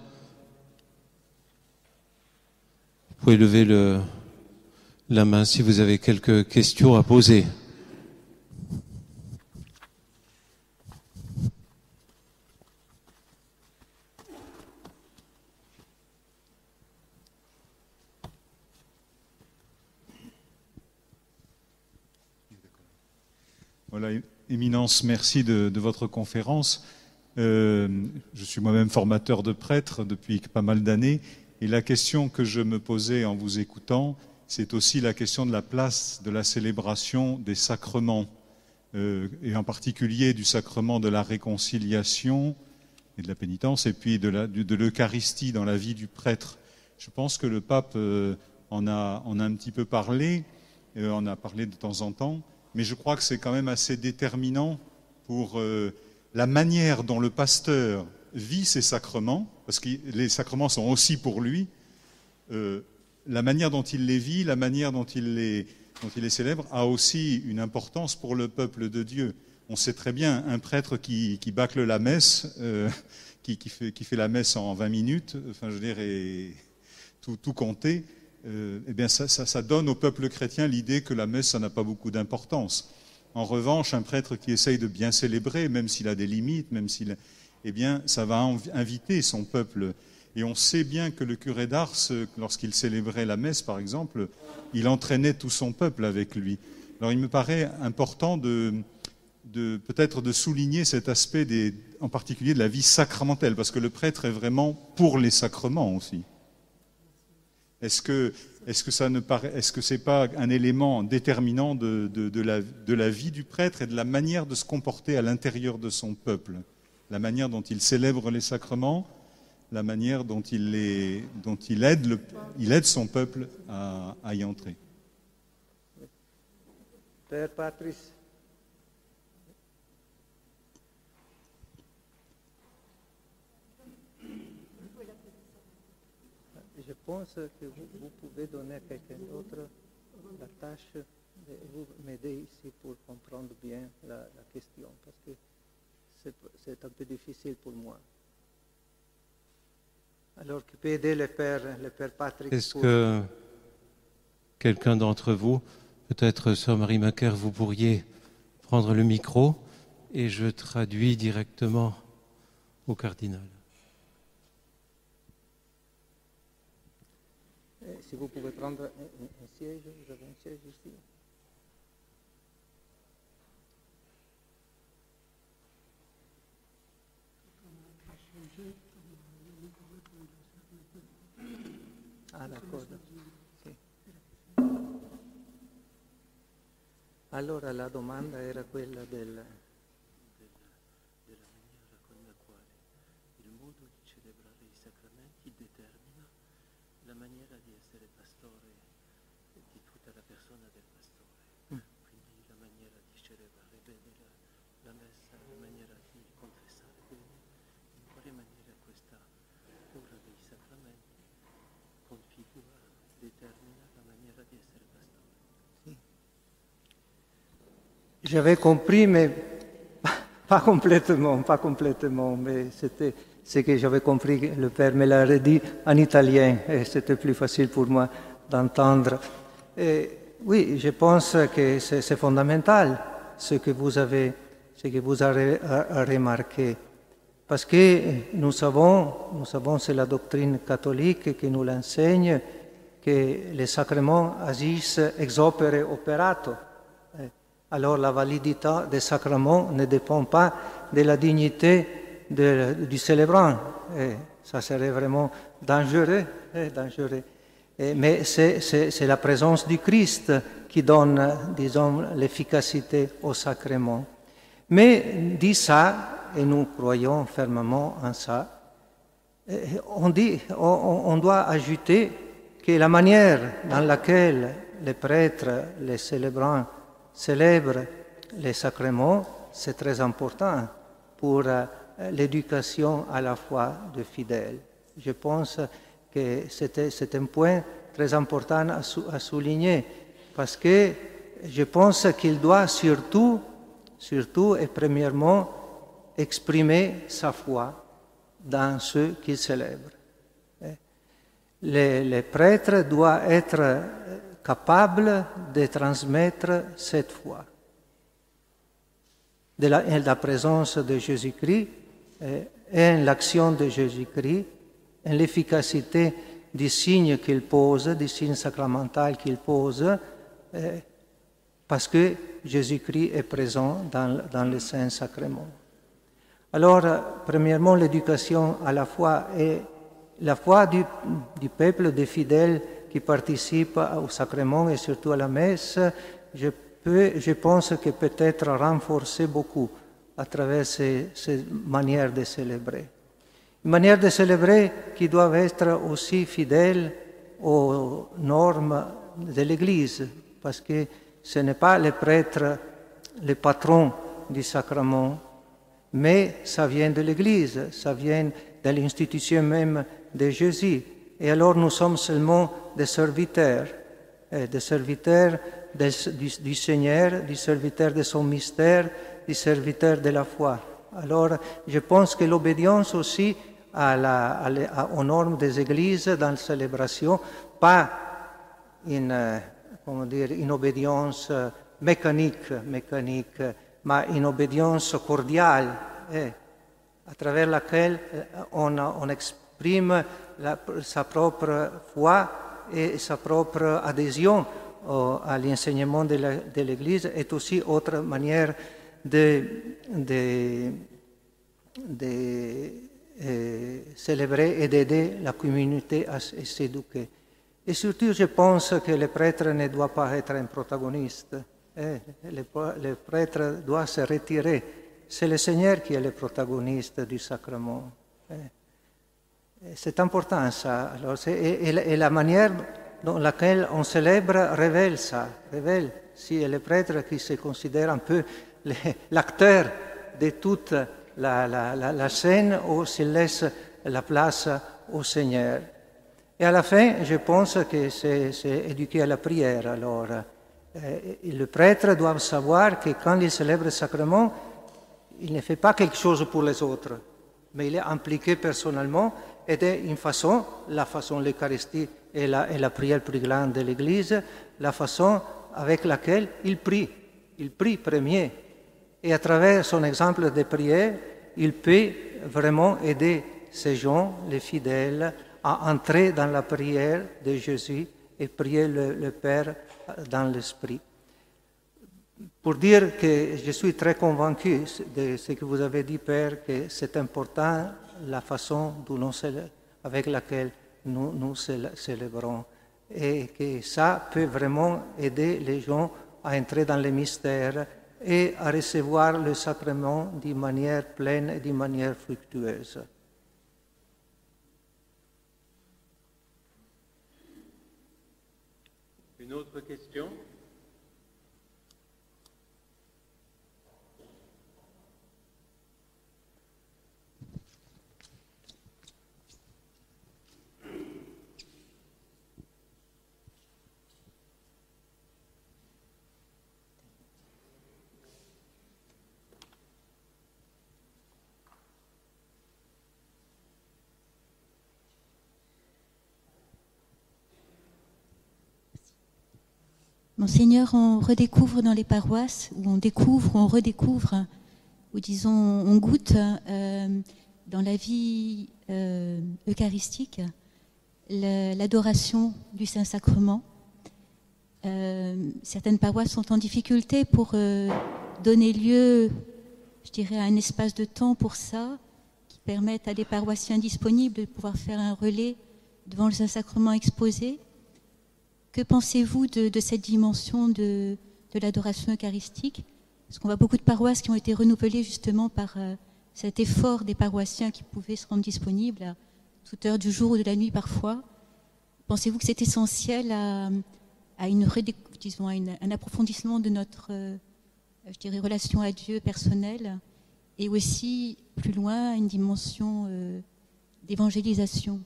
Vous pouvez lever le, la main si vous avez quelques questions à poser. Voilà, Éminence, merci de, de votre conférence. Euh, je suis moi-même formateur de prêtres depuis pas mal d'années, et la question que je me posais en vous écoutant, c'est aussi la question de la place de la célébration des sacrements, euh, et en particulier du sacrement de la réconciliation et de la pénitence, et puis de la, de, de l'Eucharistie dans la vie du prêtre. Je pense que le pape euh, en a, en a un petit peu parlé, euh, en a parlé de temps en temps, mais je crois que c'est quand même assez déterminant pour euh, la manière dont le pasteur vit ses sacrements, parce que les sacrements sont aussi pour lui, euh, la manière dont il les vit, la manière dont il les, dont il les célèbre, a aussi une importance pour le peuple de Dieu. On sait très bien, un prêtre qui, qui bâcle la messe, euh, qui, qui, fait, qui fait la messe en vingt minutes, enfin je dirais tout, tout compté, Euh, eh bien, ça, ça, ça donne au peuple chrétien l'idée que la messe, ça n'a pas beaucoup d'importance. En revanche, un prêtre qui essaye de bien célébrer, même s'il a des limites, même s'il, eh bien, ça va inviter son peuple. Et on sait bien que le curé d'Ars, lorsqu'il célébrait la messe, par exemple, il entraînait tout son peuple avec lui. Alors, il me paraît important de, de peut-être de souligner cet aspect, des, en particulier de la vie sacramentelle, parce que le prêtre est vraiment pour les sacrements aussi. Est-ce que, est-ce que ça ne paraît, est-ce que c'est pas un élément déterminant de, de, de, la, de la vie du prêtre et de la manière de se comporter à l'intérieur de son peuple, la manière dont il célèbre les sacrements, la manière dont il, les, dont il, aide, le, il aide son peuple à, à y entrer. Père Patrice. Je pense que vous, vous pouvez donner à quelqu'un d'autre la tâche de vous m'aider ici pour comprendre bien la, la question, parce que c'est, c'est un peu difficile pour moi. Alors, qui peut aider le père, le père Patrick? Est-ce pour... que quelqu'un d'entre vous, peut-être Sœur Marie Macaire, vous pourriez prendre le micro et je traduis directement au cardinal. Si vous pouvez prendre un, un, un siège, vous avez un siège ici. Ah, d'accord. Sì. Allora la domanda era quella del... la maniera di essere pastore di tutta la persona del pastore, mm. quindi la maniera di celebrare bene la, la messa, la maniera di confessare bene, in quale maniera questa ora dei sacramenti configura, détermine la maniera di essere pastore. Sì. J'avais compris, mais pas complètement, pas complètement, mais c'était ce que j'avais compris, le Père me l'a redit en italien, et c'était plus facile pour moi d'entendre. Oui, je pense que c'est fondamental ce que vous avez, ce que vous avez remarqué, parce que nous savons, nous savons, c'est la doctrine catholique qui nous l'enseigne, que les sacrements agissent ex opere operato. Alors la validité des sacrements ne dépend pas de la dignité de, du célébrant. Et ça serait vraiment dangereux. Et dangereux. Et, mais c'est la présence du Christ qui donne, disons, l'efficacité au sacrement. Mais dit ça, et nous croyons fermement en ça, on, dit, on, on doit ajouter que la manière dans laquelle les prêtres, les célébrants, célèbre les sacrements, c'est très important pour euh, l'éducation à la foi des fidèles. Je pense que c'est un point très important à, sou, à souligner, parce que je pense qu'il doit surtout, surtout et premièrement, exprimer sa foi dans ce qu'il célèbre. Les, les prêtres doivent être capable de transmettre cette foi. De la, de la présence de Jésus-Christ, et l'action de Jésus-Christ, et l'efficacité des signes qu'il pose, des signes sacramentaux qu'il pose, parce que Jésus-Christ est présent dans, dans le Saint-Sacrement. Alors, premièrement, l'éducation à la foi et la foi du, du peuple, des fidèles, qui participent au sacrement et surtout à la messe, je, peux, je pense que peut-être renforcer beaucoup à travers ces, ces manières de célébrer. Une manière de célébrer qui doit être aussi fidèle aux normes de l'Église, parce que ce n'est pas les prêtres, les patrons du sacrement, mais ça vient de l'Église, ça vient de l'institution même de Jésus. Et alors nous sommes seulement des serviteurs, des serviteurs de, du, du Seigneur, des serviteurs de son mystère, des serviteurs de la foi. Alors je pense que l'obédience aussi à la, à la, aux normes des églises dans la célébration, pas une, comment dire, une obédience mécanique, mécanique, mais une obédience cordiale, eh, à travers laquelle on, on exprime la, sa propre foi et sa propre adhésion au, à l'enseignement de l'Église est aussi autre manière de, de, de euh, célébrer et d'aider la communauté à, à s'éduquer. Et surtout, je pense que les prêtres ne doivent pas être un protagoniste. Eh, les, les prêtres doivent se retirer. C'est le Seigneur qui est le protagoniste du sacrement. Eh. C'est important ça. Alors, et, et, la, et la manière dans laquelle on célèbre révèle ça. Révèle si les prêtres qui se considèrent un peu l'acteur de toute la, la, la, la scène ou s'ils laissent la place au Seigneur. Et à la fin, je pense que c'est éduquer à la prière. Alors, le prêtre doit savoir que quand il célèbre le sacrement, il ne fait pas quelque chose pour les autres, mais il est impliqué personnellement. Et d'une façon, la façon de l'Eucharistie et la, et la prière plus grande de l'Église, la façon avec laquelle il prie. Il prie premier. Et à travers son exemple de prière, il peut vraiment aider ces gens, les fidèles, à entrer dans la prière de Jésus et prier le, le Père dans l'Esprit. Pour dire que je suis très convaincu de ce que vous avez dit, Père, que c'est important la façon avec laquelle nous, nous célébrons. Et que ça peut vraiment aider les gens à entrer dans les mystères et à recevoir le sacrement d'une manière pleine et d'une manière fructueuse. Une autre question ? Monseigneur, on redécouvre dans les paroisses, ou on découvre, ou on redécouvre, ou disons, on goûte euh, dans la vie euh, eucharistique l'adoration du Saint-Sacrement. Euh, certaines paroisses sont en difficulté pour euh, donner lieu, je dirais, à un espace de temps pour ça, qui permette à des paroissiens disponibles de pouvoir faire un relais devant le Saint-Sacrement exposé. Que pensez-vous de, de cette dimension de, de l'adoration eucharistique? Parce qu'on voit beaucoup de paroisses qui ont été renouvelées justement par euh, cet effort des paroissiens qui pouvaient se rendre disponibles à toute heure du jour ou de la nuit parfois. Pensez-vous que c'est essentiel à, à, une disons, à une, un approfondissement de notre euh, je dirais, relation à Dieu personnelle et aussi plus loin à une dimension euh, d'évangélisation?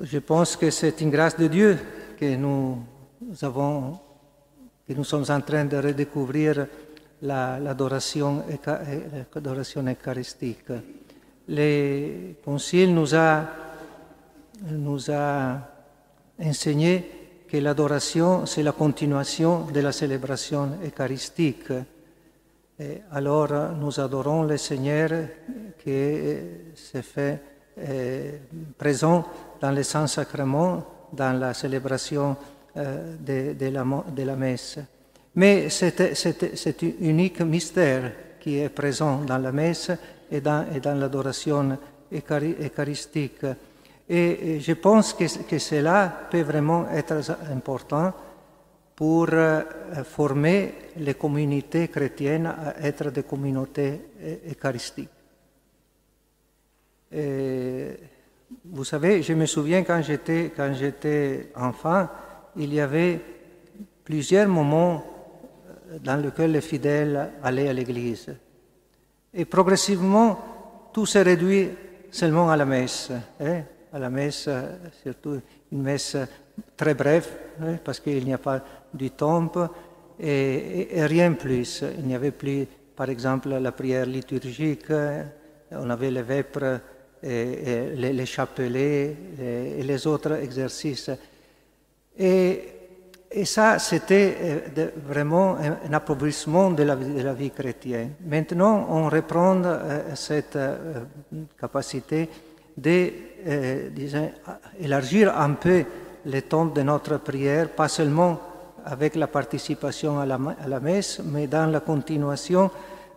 Je pense que c'est une grâce de Dieu que nous avons, que nous sommes en train de redécouvrir l'adoration la, eucharistique. Le Concile nous a, nous a enseigné que l'adoration, c'est la continuation de la célébration eucharistique. Et alors, nous adorons le Seigneur qui s'est fait eh, présent dans les Saints-Sacrements, dans la célébration euh, de, de, la, de la messe. Mais c'est un unique mystère qui est présent dans la messe et dans, dans l'adoration eucharistique. Et, et je pense que, que cela peut vraiment être important pour euh, former les communautés chrétiennes à être des communautés eucharistiques. Et, vous savez, je me souviens quand j'étais quand j'étais enfant, il y avait plusieurs moments dans lesquels les fidèles allaient à l'église. Et progressivement, tout s'est réduit seulement à la messe. Hein? À la messe, surtout une messe très brève, hein? Parce qu'il n'y a pas du temps, et, et, et rien plus. Il n'y avait plus, par exemple, la prière liturgique, on avait les vêpres, et les, les chapelets et les autres exercices. Et, et ça, c'était vraiment un approfondissement de la, de la vie chrétienne. Maintenant, on reprend cette capacité d'élargir euh, un peu le temps de notre prière, pas seulement avec la participation à la, à la messe, mais dans la continuation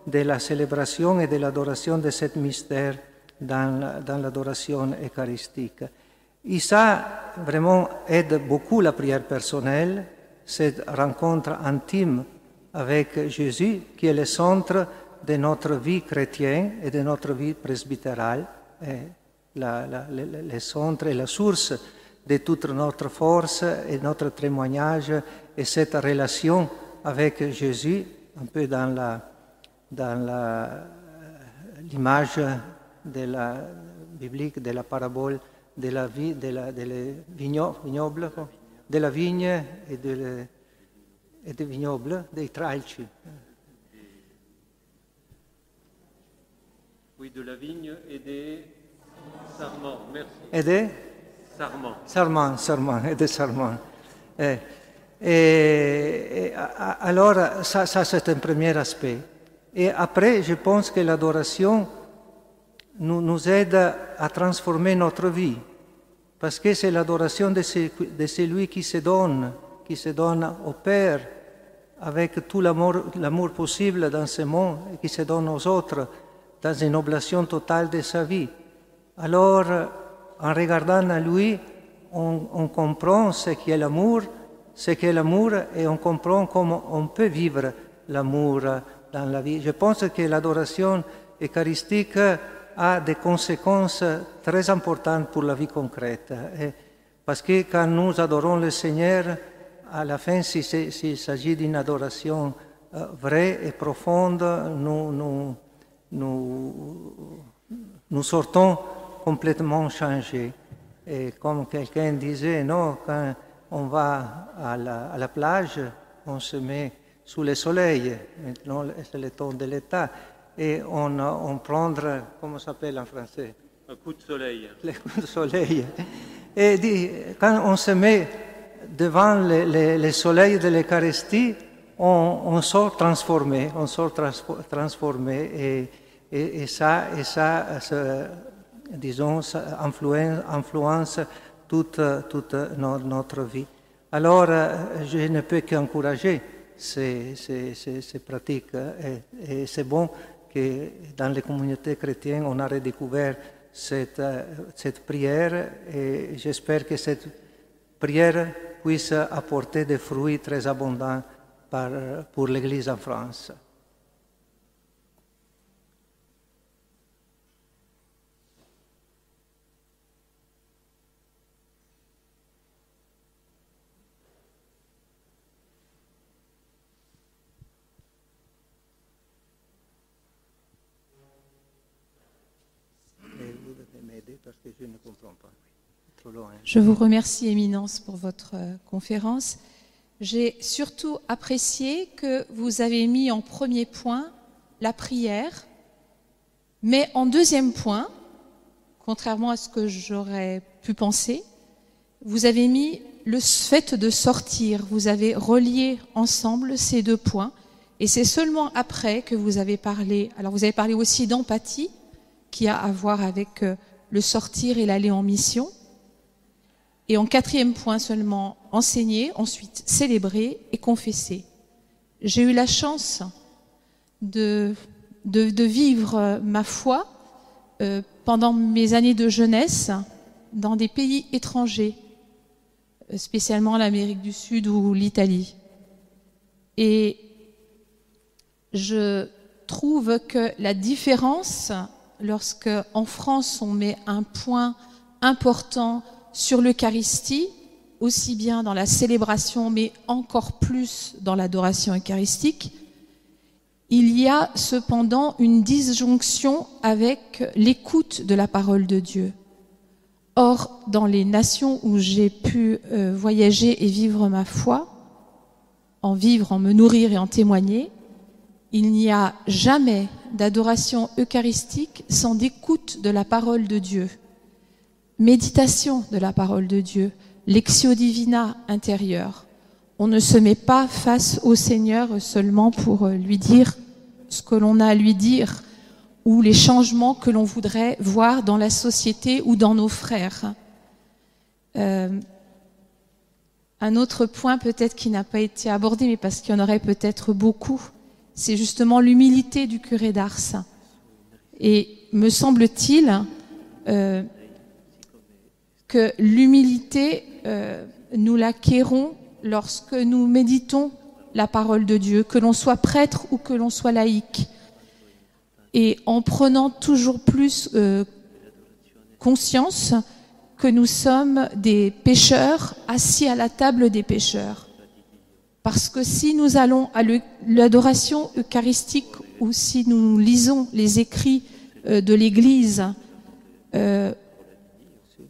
de la célébration et de l'adoration de ce mystère dans l'adoration eucharistique. Et ça, vraiment, aide beaucoup la prière personnelle, cette rencontre intime avec Jésus, qui est le centre de notre vie chrétienne et de notre vie presbytérale, le centre et la source de toute notre force et notre témoignage, et cette relation avec Jésus, un peu dans la, dans l'image de la biblique, de la parabole de la vie, de la, de la vigno, vignoble, de la vigne et de, le, et de vignoble, dei tralci. Oui, de la vigne et des sarments, merci. Et des sarments. Sarments, sarments, et des sarments. Et, et, et, alors, ça, ça c'est un premier aspect. Et après, je pense que l'adoration Nous, nous aide à transformer notre vie, parce que c'est l'adoration de, ce, de celui qui se donne, qui se donne au Père avec tout l'amour possible dans ce monde, et qui se donne aux autres dans une oblation totale de sa vie. Alors, en regardant à lui, on, on comprend ce qu'est l'amour, ce qu'est l'amour, et on comprend comment on peut vivre l'amour dans la vie. Je pense que l'adoration eucharistique a des conséquences très importantes pour la vie concrète. Et parce que quand nous adorons le Seigneur, à la fin, s'il s'agit d'une adoration euh, vraie et profonde, nous, nous, nous, nous sortons complètement changés. Et comme quelqu'un disait, non, quand on va à la, à la plage, on se met sous le soleil, maintenant c'est le temps de l'état, et on, on prend, comment ça s'appelle en français? Un coup de soleil. Le coup de soleil. Et dit, quand on se met devant le, le, le soleil de l'Eucharistie, on, on sort transformé, on sort transfor, transformé, et, et, et ça, et ça, ça disons, ça influence, influence toute, toute no, notre vie. Alors, je ne peux qu'encourager ces, ces, ces, ces pratiques, et, et c'est bon que dans les communautés chrétiennes, on a redécouvert cette, cette prière, et j'espère que cette prière puisse apporter des fruits très abondants par, pour l'Église en France. Je vous remercie, Éminence, pour votre euh, conférence. J'ai surtout apprécié que vous avez mis en premier point la prière, mais en deuxième point, contrairement à ce que j'aurais pu penser, vous avez mis le fait de sortir, vous avez relié ensemble ces deux points, et c'est seulement après que vous avez parlé, alors vous avez parlé aussi d'empathie, qui a à voir avec euh, le sortir et l'aller en mission. Et en quatrième point seulement, enseigner, ensuite célébrer et confesser. J'ai eu la chance de, de, de vivre ma foi euh, pendant mes années de jeunesse dans des pays étrangers, spécialement l'Amérique du Sud ou l'Italie. Et je trouve que la différence, lorsque en France on met un point important sur l'Eucharistie, aussi bien dans la célébration, mais encore plus dans l'adoration eucharistique, il y a cependant une disjonction avec l'écoute de la parole de Dieu. Or, dans les nations où j'ai pu euh, voyager et vivre ma foi, en vivre, en me nourrir et en témoigner, il n'y a jamais d'adoration eucharistique sans écoute de la parole de Dieu. Méditation de la parole de Dieu, lectio divina intérieure. On ne se met pas face au Seigneur seulement pour lui dire ce que l'on a à lui dire ou les changements que l'on voudrait voir dans la société ou dans nos frères. Euh, un autre point peut-être qui n'a pas été abordé, mais parce qu'il y en aurait peut-être beaucoup, c'est justement l'humilité du curé d'Ars. Et me semble-t-il... Euh, que l'humilité, euh, nous l'acquérons lorsque nous méditons la parole de Dieu, que l'on soit prêtre ou que l'on soit laïque. Et en prenant toujours plus euh, conscience que nous sommes des pécheurs assis à la table des pécheurs. Parce que si nous allons à l'adoration eucharistique ou si nous lisons les écrits euh, de l'Église, euh,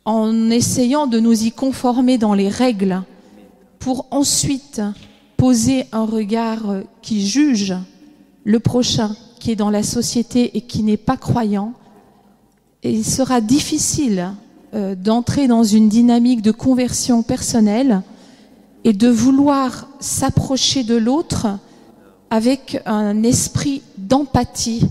en essayant de nous y conformer dans les règles, pour ensuite poser un regard qui juge le prochain qui est dans la société et qui n'est pas croyant, et il sera difficile euh, d'entrer dans une dynamique de conversion personnelle et de vouloir s'approcher de l'autre avec un esprit d'empathie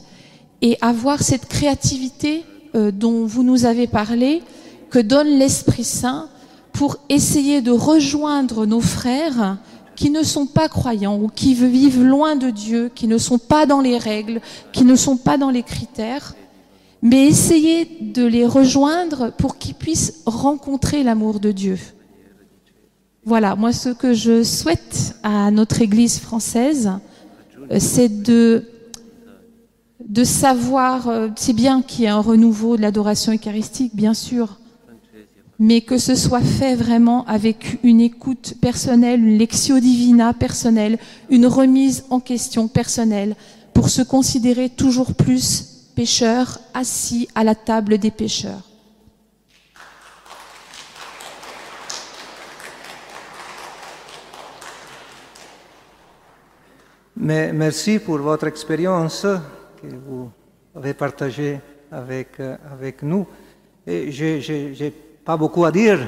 et avoir cette créativité euh, dont vous nous avez parlé, que donne l'Esprit Saint pour essayer de rejoindre nos frères qui ne sont pas croyants ou qui vivent loin de Dieu, qui ne sont pas dans les règles, qui ne sont pas dans les critères, mais essayez de les rejoindre pour qu'ils puissent rencontrer l'amour de Dieu. Voilà, moi ce que je souhaite à notre Église française, c'est de, de savoir, c'est bien qu'il y ait un renouveau de l'adoration eucharistique, bien sûr, mais que ce soit fait vraiment avec une écoute personnelle, une lectio divina personnelle, une remise en question personnelle, pour se considérer toujours plus pécheurs, assis à la table des pécheurs. Mais merci pour votre expérience que vous avez partagée avec, avec nous. Et je n'ai pas beaucoup à dire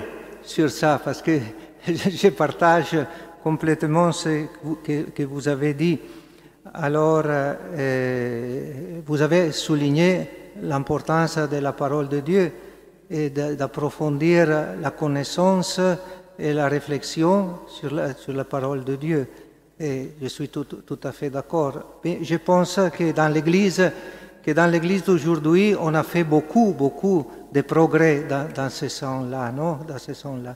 sur ça parce que je partage complètement ce que, que vous avez dit. Alors, euh, vous avez souligné l'importance de la parole de Dieu et d'approfondir la connaissance et la réflexion sur la, sur la parole de Dieu. Et je suis tout, tout à fait d'accord. Mais je pense que dans l'Église, que dans l'Église d'aujourd'hui, on a fait beaucoup, beaucoup de progrès dans, dans ce sens-là, non? Dans ce sens-là.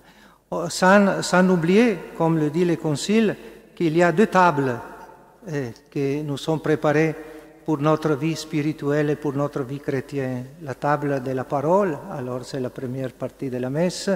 Sans, sans oublier, comme le dit le Concile, qu'il y a deux tables eh, que nous sommes préparés pour notre vie spirituelle et pour notre vie chrétienne. La table de la parole, alors c'est la première partie de la messe,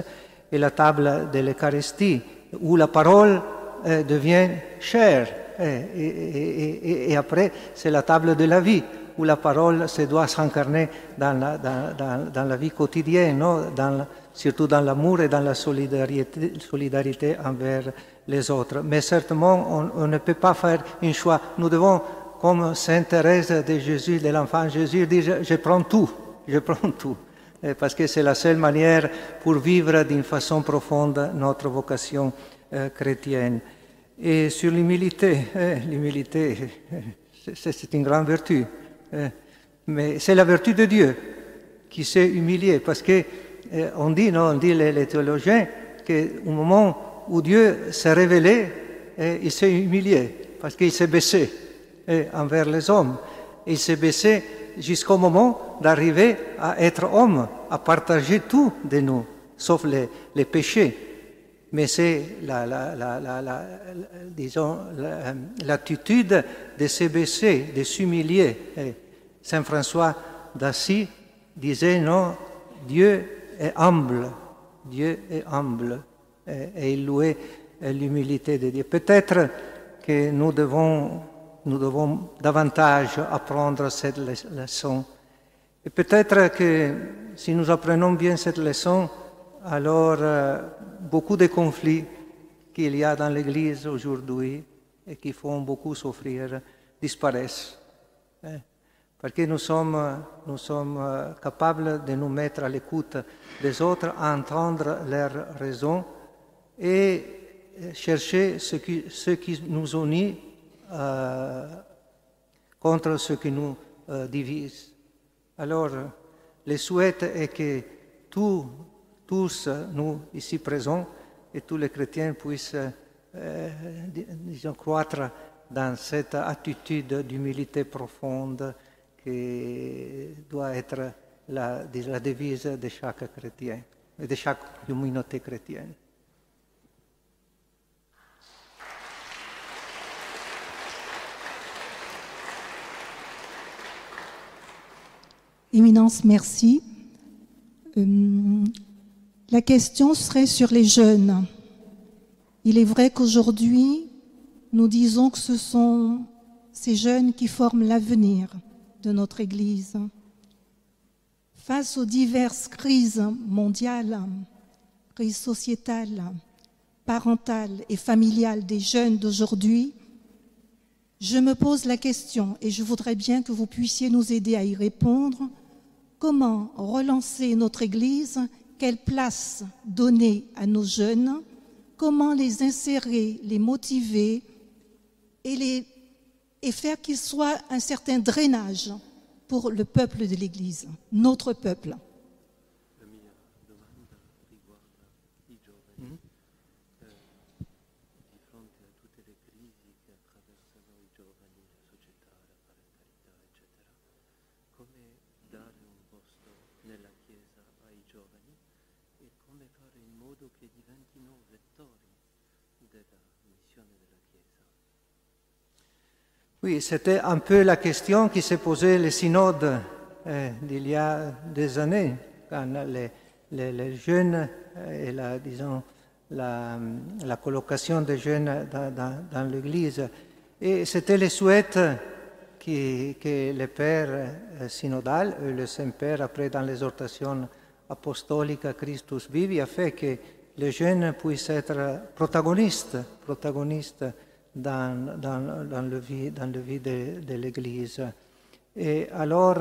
et la table de l'Eucharistie, où la parole devient cher et, et, et, et après c'est la table de la vie où la parole se doit s'incarner dans la, dans, dans, dans la vie quotidienne, non? Dans, surtout dans l'amour et dans la solidarité, solidarité envers les autres. Mais certainement on, on ne peut pas faire un choix. Nous devons, comme sainte Thérèse de Jésus, de l'enfant Jésus, dire je, je prends tout, je prends tout. Parce que c'est la seule manière pour vivre d'une façon profonde notre vocation Euh, chrétienne. Et sur l'humilité, euh, l'humilité, euh, c'est une grande vertu, euh, mais c'est la vertu de Dieu qui s'est humiliée, parce que euh, on dit, non, on dit les, les théologiens, qu'au moment où Dieu s'est révélé, euh, il s'est humilié, parce qu'il s'est baissé euh, envers les hommes, et il s'est baissé jusqu'au moment d'arriver à être homme, à partager tout de nous, sauf les, les péchés. Mais c'est la, la, la, la, la, disons, la, l'attitude de se baisser, de s'humilier. Saint François d'Assis disait non, Dieu est humble, Dieu est humble, et, et il louait l'humilité de Dieu. Peut-être que nous devons, nous devons davantage apprendre cette leçon. Et peut-être que si nous apprenons bien cette leçon, alors, euh, beaucoup de conflits qu'il y a dans l'Église aujourd'hui et qui font beaucoup souffrir disparaissent. Hein? Parce que nous sommes, nous sommes capables de nous mettre à l'écoute des autres, à entendre leurs raisons et chercher ce qui, ce qui nous unit euh, contre ce qui nous euh, divise. Alors, le souhait est que tout tous nous ici présents et tous les chrétiens puissent euh, disons, croître dans cette attitude d'humilité profonde qui doit être la, la devise de chaque chrétien et de chaque communauté chrétienne. Éminence, merci. Hum... La question serait sur les jeunes. Il est vrai qu'aujourd'hui, nous disons que ce sont ces jeunes qui forment l'avenir de notre Église. Face aux diverses crises mondiales, crises sociétales, parentales et familiales des jeunes d'aujourd'hui, je me pose la question, et je voudrais bien que vous puissiez nous aider à y répondre, comment relancer notre Église? Quelle place donner à nos jeunes? Comment les insérer, les motiver et, les, et faire qu'ils soient un certain drainage pour le peuple de l'Église, notre peuple? Signore in modo che diventino vettori della missione della Chiesa. Oui, c'était un peu la question qui s'est posée le synode euh, d'il y a des années, quand les, les, les jeunes et la, disons, la, la colocation des jeunes dans, dans, dans l'Église. Et c'était le souhait que, que le Père synodal, le Saint-Père, après dans l'exhortation apostolique à Christus vivi, a fait que les jeunes puissent être protagonistes, protagonistes dans, dans, dans la vie, dans la vie de, de l'Église. Et alors,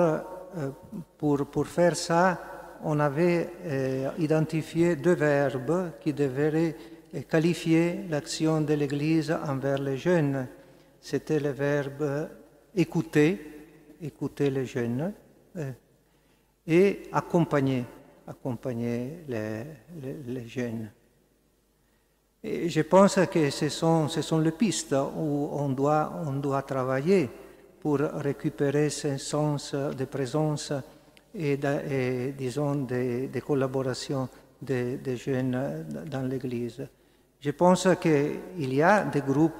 pour, pour faire ça, on avait euh, identifié deux verbes qui devraient qualifier l'action de l'Église envers les jeunes. C'était le verbe « écouter », « écouter les jeunes » et « accompagner », « accompagner les, les, les jeunes ». Et je pense que ce sont, ce sont les pistes où on doit, on doit travailler pour récupérer ce sens de présence et, de, et disons, de, de collaboration des de jeunes dans l'Église. Je pense qu'il y a des groupes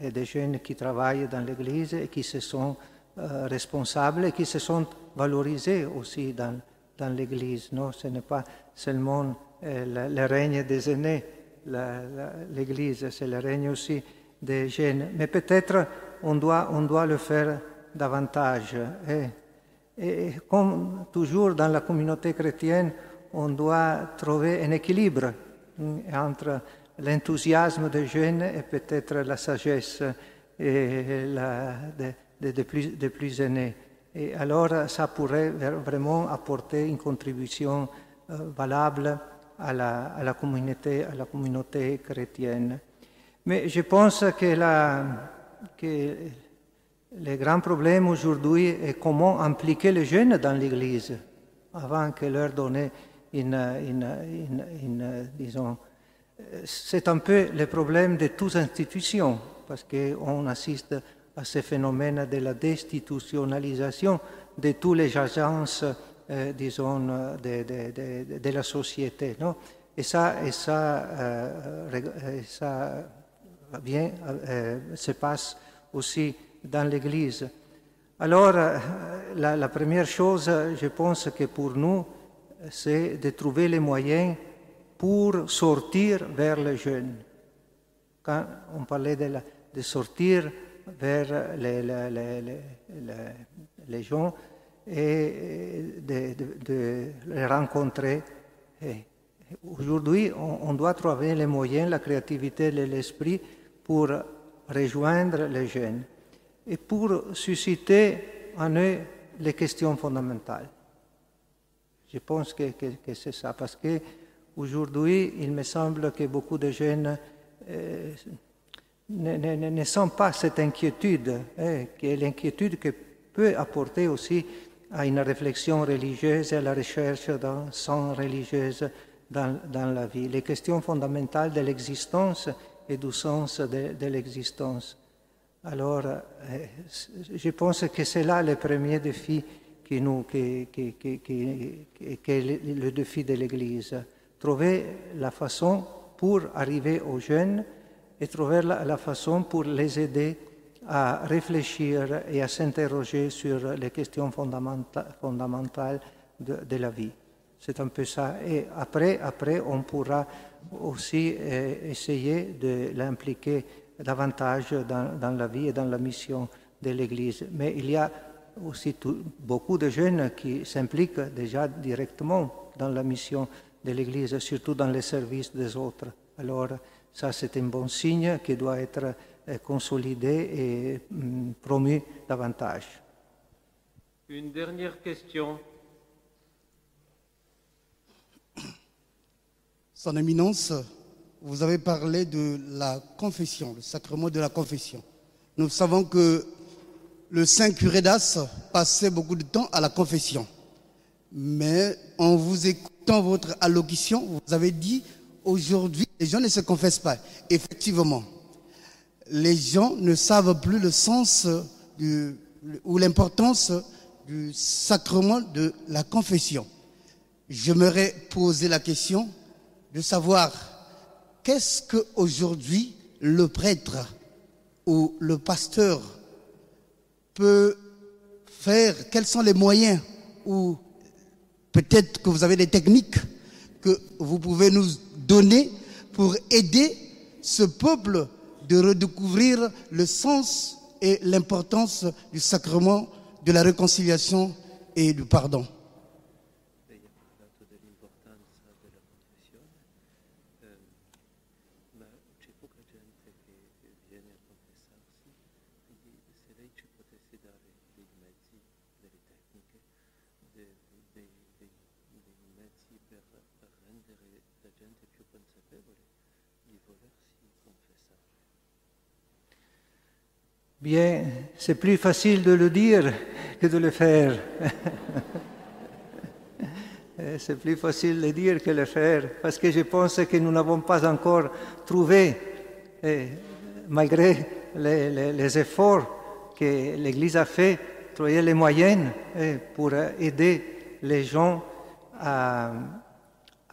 et des jeunes qui travaillent dans l'Église et qui se sont euh, responsables et qui se sont valorisés aussi dans, dans l'Église. Ce n'est pas seulement euh, le, le règne des aînés, l'Église, c'est le règne aussi des jeunes. Mais peut-être on doit, on doit le faire davantage. Et, et comme toujours dans la communauté chrétienne, on doit trouver un équilibre entre l'enthousiasme des jeunes et peut-être la sagesse et la, de, de, de plus, de plus aînés. Et alors ça pourrait vraiment apporter une contribution euh, valable à la, à, la communauté, à la communauté chrétienne. Mais je pense que, la, que le grand problème aujourd'hui est comment impliquer les jeunes dans l'Église avant que leur donner une, une, une, une, une disons, c'est un peu le problème de toutes institutions, parce qu'on assiste à ce phénomène de la déstitutionnalisation de toutes les agences, euh, disons, de, de, de, de la société. Non? Et ça, et ça, euh, et ça bien, euh, se passe aussi dans l'Église. Alors, la, la première chose, je pense que pour nous, c'est de trouver les moyens pour sortir vers les jeunes. Quand on parlait de, la, de sortir vers les, les, les, les, les gens et de, de, de les rencontrer. Aujourd'hui, on, on doit trouver les moyens, la créativité et l'esprit pour rejoindre les jeunes et pour susciter en eux les questions fondamentales. Je pense que, que, que c'est ça, parce que aujourd'hui, il me semble que beaucoup de jeunes euh, ne, ne, ne sentent pas cette inquiétude, hein, qui est l'inquiétude que peut apporter aussi à une réflexion religieuse et à la recherche d'un sens religieux dans, dans la vie. Les questions fondamentales de l'existence et du sens de, de l'existence. Alors, euh, je pense que c'est là le premier défi qui nous, qui, qui, qui, qui, qui est le, le défi de l'Église. Trouver la façon pour arriver aux jeunes et trouver la, la façon pour les aider à réfléchir et à s'interroger sur les questions fondamenta fondamentales de, de la vie. C'est un peu ça. Et après, après on pourra aussi eh, essayer de l'impliquer davantage dans, dans la vie et dans la mission de l'Église. Mais il y a aussi tout, beaucoup de jeunes qui s'impliquent déjà directement dans la mission de l'Église, surtout dans les services des autres. Alors, ça, c'est un bon signe qui doit être consolidé et mm, promu davantage. Une dernière question. Son Éminence, vous avez parlé de la confession, le sacrement de la confession. Nous savons que le saint curé d'Ars passait beaucoup de temps à la confession. Mais en vous écoutant votre allocution, vous avez dit aujourd'hui les gens ne se confessent pas. Effectivement, les gens ne savent plus le sens du, ou l'importance du sacrement de la confession. J'aimerais poser la question, de savoir qu'est-ce qu'aujourd'hui le prêtre ou le pasteur peut faire, quels sont les moyens, ou peut-être que vous avez des techniques que vous pouvez nous donner pour aider ce peuple de redécouvrir le sens et l'importance du sacrement de la réconciliation et du pardon. Bien, c'est plus facile de le dire que de le faire. C'est plus facile de dire que de le faire, parce que je pense que nous n'avons pas encore trouvé, malgré les, les, les efforts que l'Église a faits, trouver les moyens pour aider les gens à,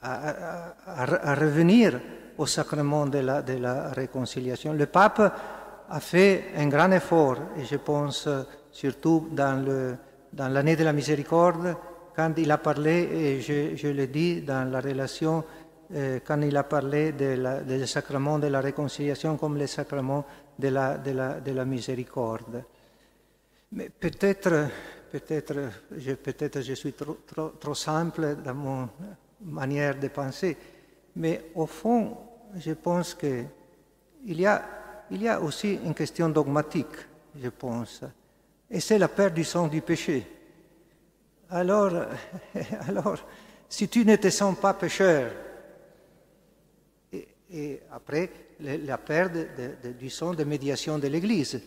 à, à, à revenir au sacrement de la, de la réconciliation. Le pape a fait un grand effort, et je pense surtout dans le, dans l'année de la miséricorde, quand il a parlé, et je, je le dis dans la relation, euh, quand il a parlé de la, des sacrements de la réconciliation comme les sacrements de la, de la, de la miséricorde. Mais peut-être, peut-être, je, peut-être je suis trop, trop, trop simple dans mon manière de penser, mais au fond, je pense que il y a Il y a aussi une question dogmatique, je pense, et c'est la perte du sang du péché. Alors, alors si tu ne te sens pas pécheur, et, et après, le, la perte de, de, du sang de médiation de l'Église,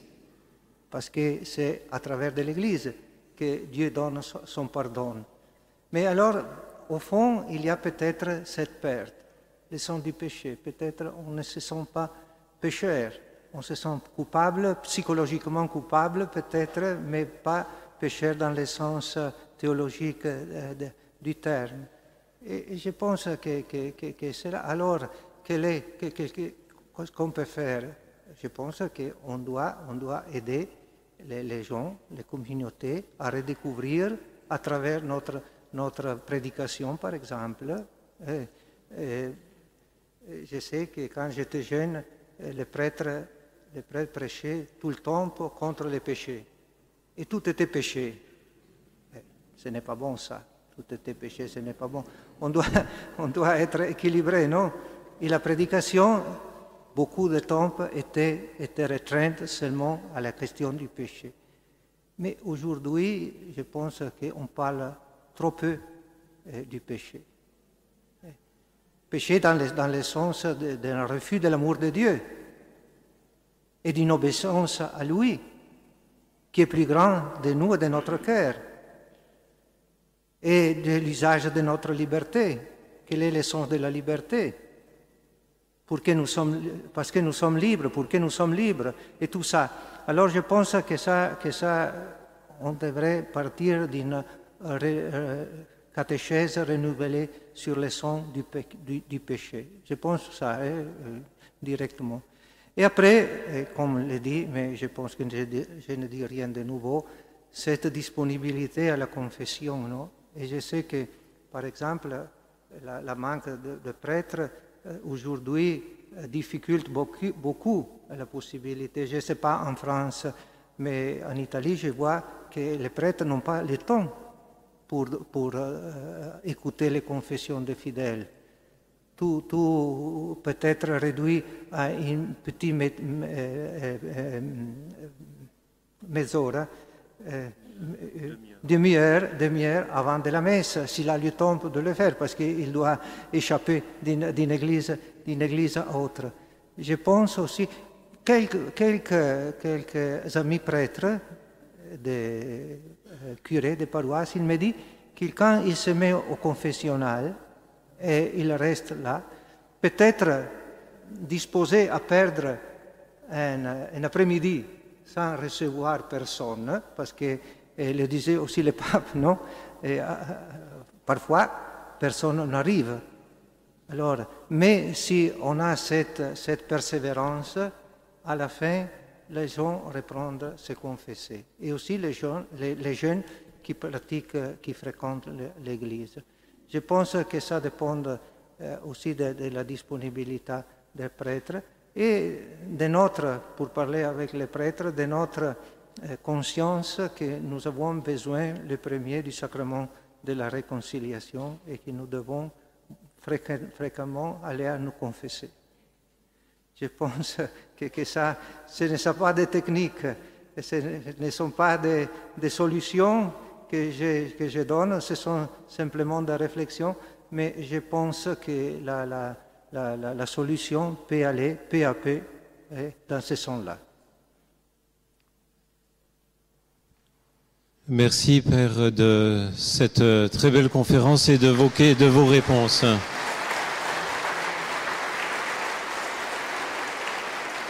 parce que c'est à travers de l'Église que Dieu donne son pardon. Mais alors, au fond, il y a peut-être cette perte, le sang du péché, peut-être on ne se sent pas pécheur. On se sent coupable, psychologiquement coupable peut-être, mais pas pécheur dans le sens théologique euh, de, du terme. Et, et je pense que, que, que, que c'est là. Alors, qu'est-ce que, que, que, qu'on peut faire? Je pense qu'on doit, on doit aider les, les gens, les communautés, à redécouvrir à travers notre, notre prédication, par exemple. Et, et, et je sais que quand j'étais jeune, les prêtres, les prêtres prêchaient tout le temps contre les péchés. Et tout était péché. Mais ce n'est pas bon, ça. Tout était péché, ce n'est pas bon. On doit, on doit être équilibré, non? Et la prédication, beaucoup de temps, était, était restreinte seulement à la question du péché. Mais aujourd'hui, je pense qu'on parle trop peu eh, du péché. Péché dans le, dans le sens d'un refus de l'amour de Dieu et d'une obéissance à lui, qui est plus grand de nous et de notre cœur, et de l'usage de notre liberté. Quel est le sens de la liberté? Pour que nous sommes, parce que nous sommes libres, pour que nous sommes libres, et tout ça. Alors je pense que ça, que ça on devrait partir d'une euh, catéchèse renouvelée sur le sang du, du, du péché. Je pense ça eh, euh, directement. Et après, eh, comme je l'ai dit, mais je pense que je, je ne dis rien de nouveau, cette disponibilité à la confession, non? Et je sais que, par exemple, la, la manque de, de prêtres euh, aujourd'hui euh, difficulte beaucoup, beaucoup la possibilité. Je ne sais pas en France, mais en Italie, je vois que les prêtres n'ont pas le temps pour, pour euh, écouter les confessions des fidèles. Tout, tout peut être réduit à une petite mezz'ora, euh, demi-heure demi demi avant de la messe, s'il a le temps de le faire, parce qu'il doit échapper d'une église, d'une église à autre. Je pense aussi, quelques, quelques, quelques amis prêtres, des curés de paroisse, il me dit que quand il se met au confessionnal et il reste là, peut-être disposé à perdre un, un après-midi sans recevoir personne, parce que le disait aussi le pape, non? Et, euh, parfois, personne n'arrive. Alors, mais si on a cette, cette persévérance, à la fin, les gens reprennent se confesser. Et aussi les jeunes, les, les jeunes qui pratiquent, qui fréquentent l'Église. Je pense que ça dépend euh, aussi de, de la disponibilité des prêtres et de notre, pour parler avec les prêtres, de notre euh, conscience que nous avons besoin, le premier, du sacrement de la réconciliation et que nous devons fréquemment aller à nous confesser. Je pense que, que ça, ce ne sont pas des techniques, ce ne sont pas des, des solutions que je, que je donne, ce sont simplement des réflexions, mais je pense que la, la, la, la, la solution peut aller peu à peu dans ce sens-là. Merci, Père, de cette très belle conférence et de vos, de vos réponses.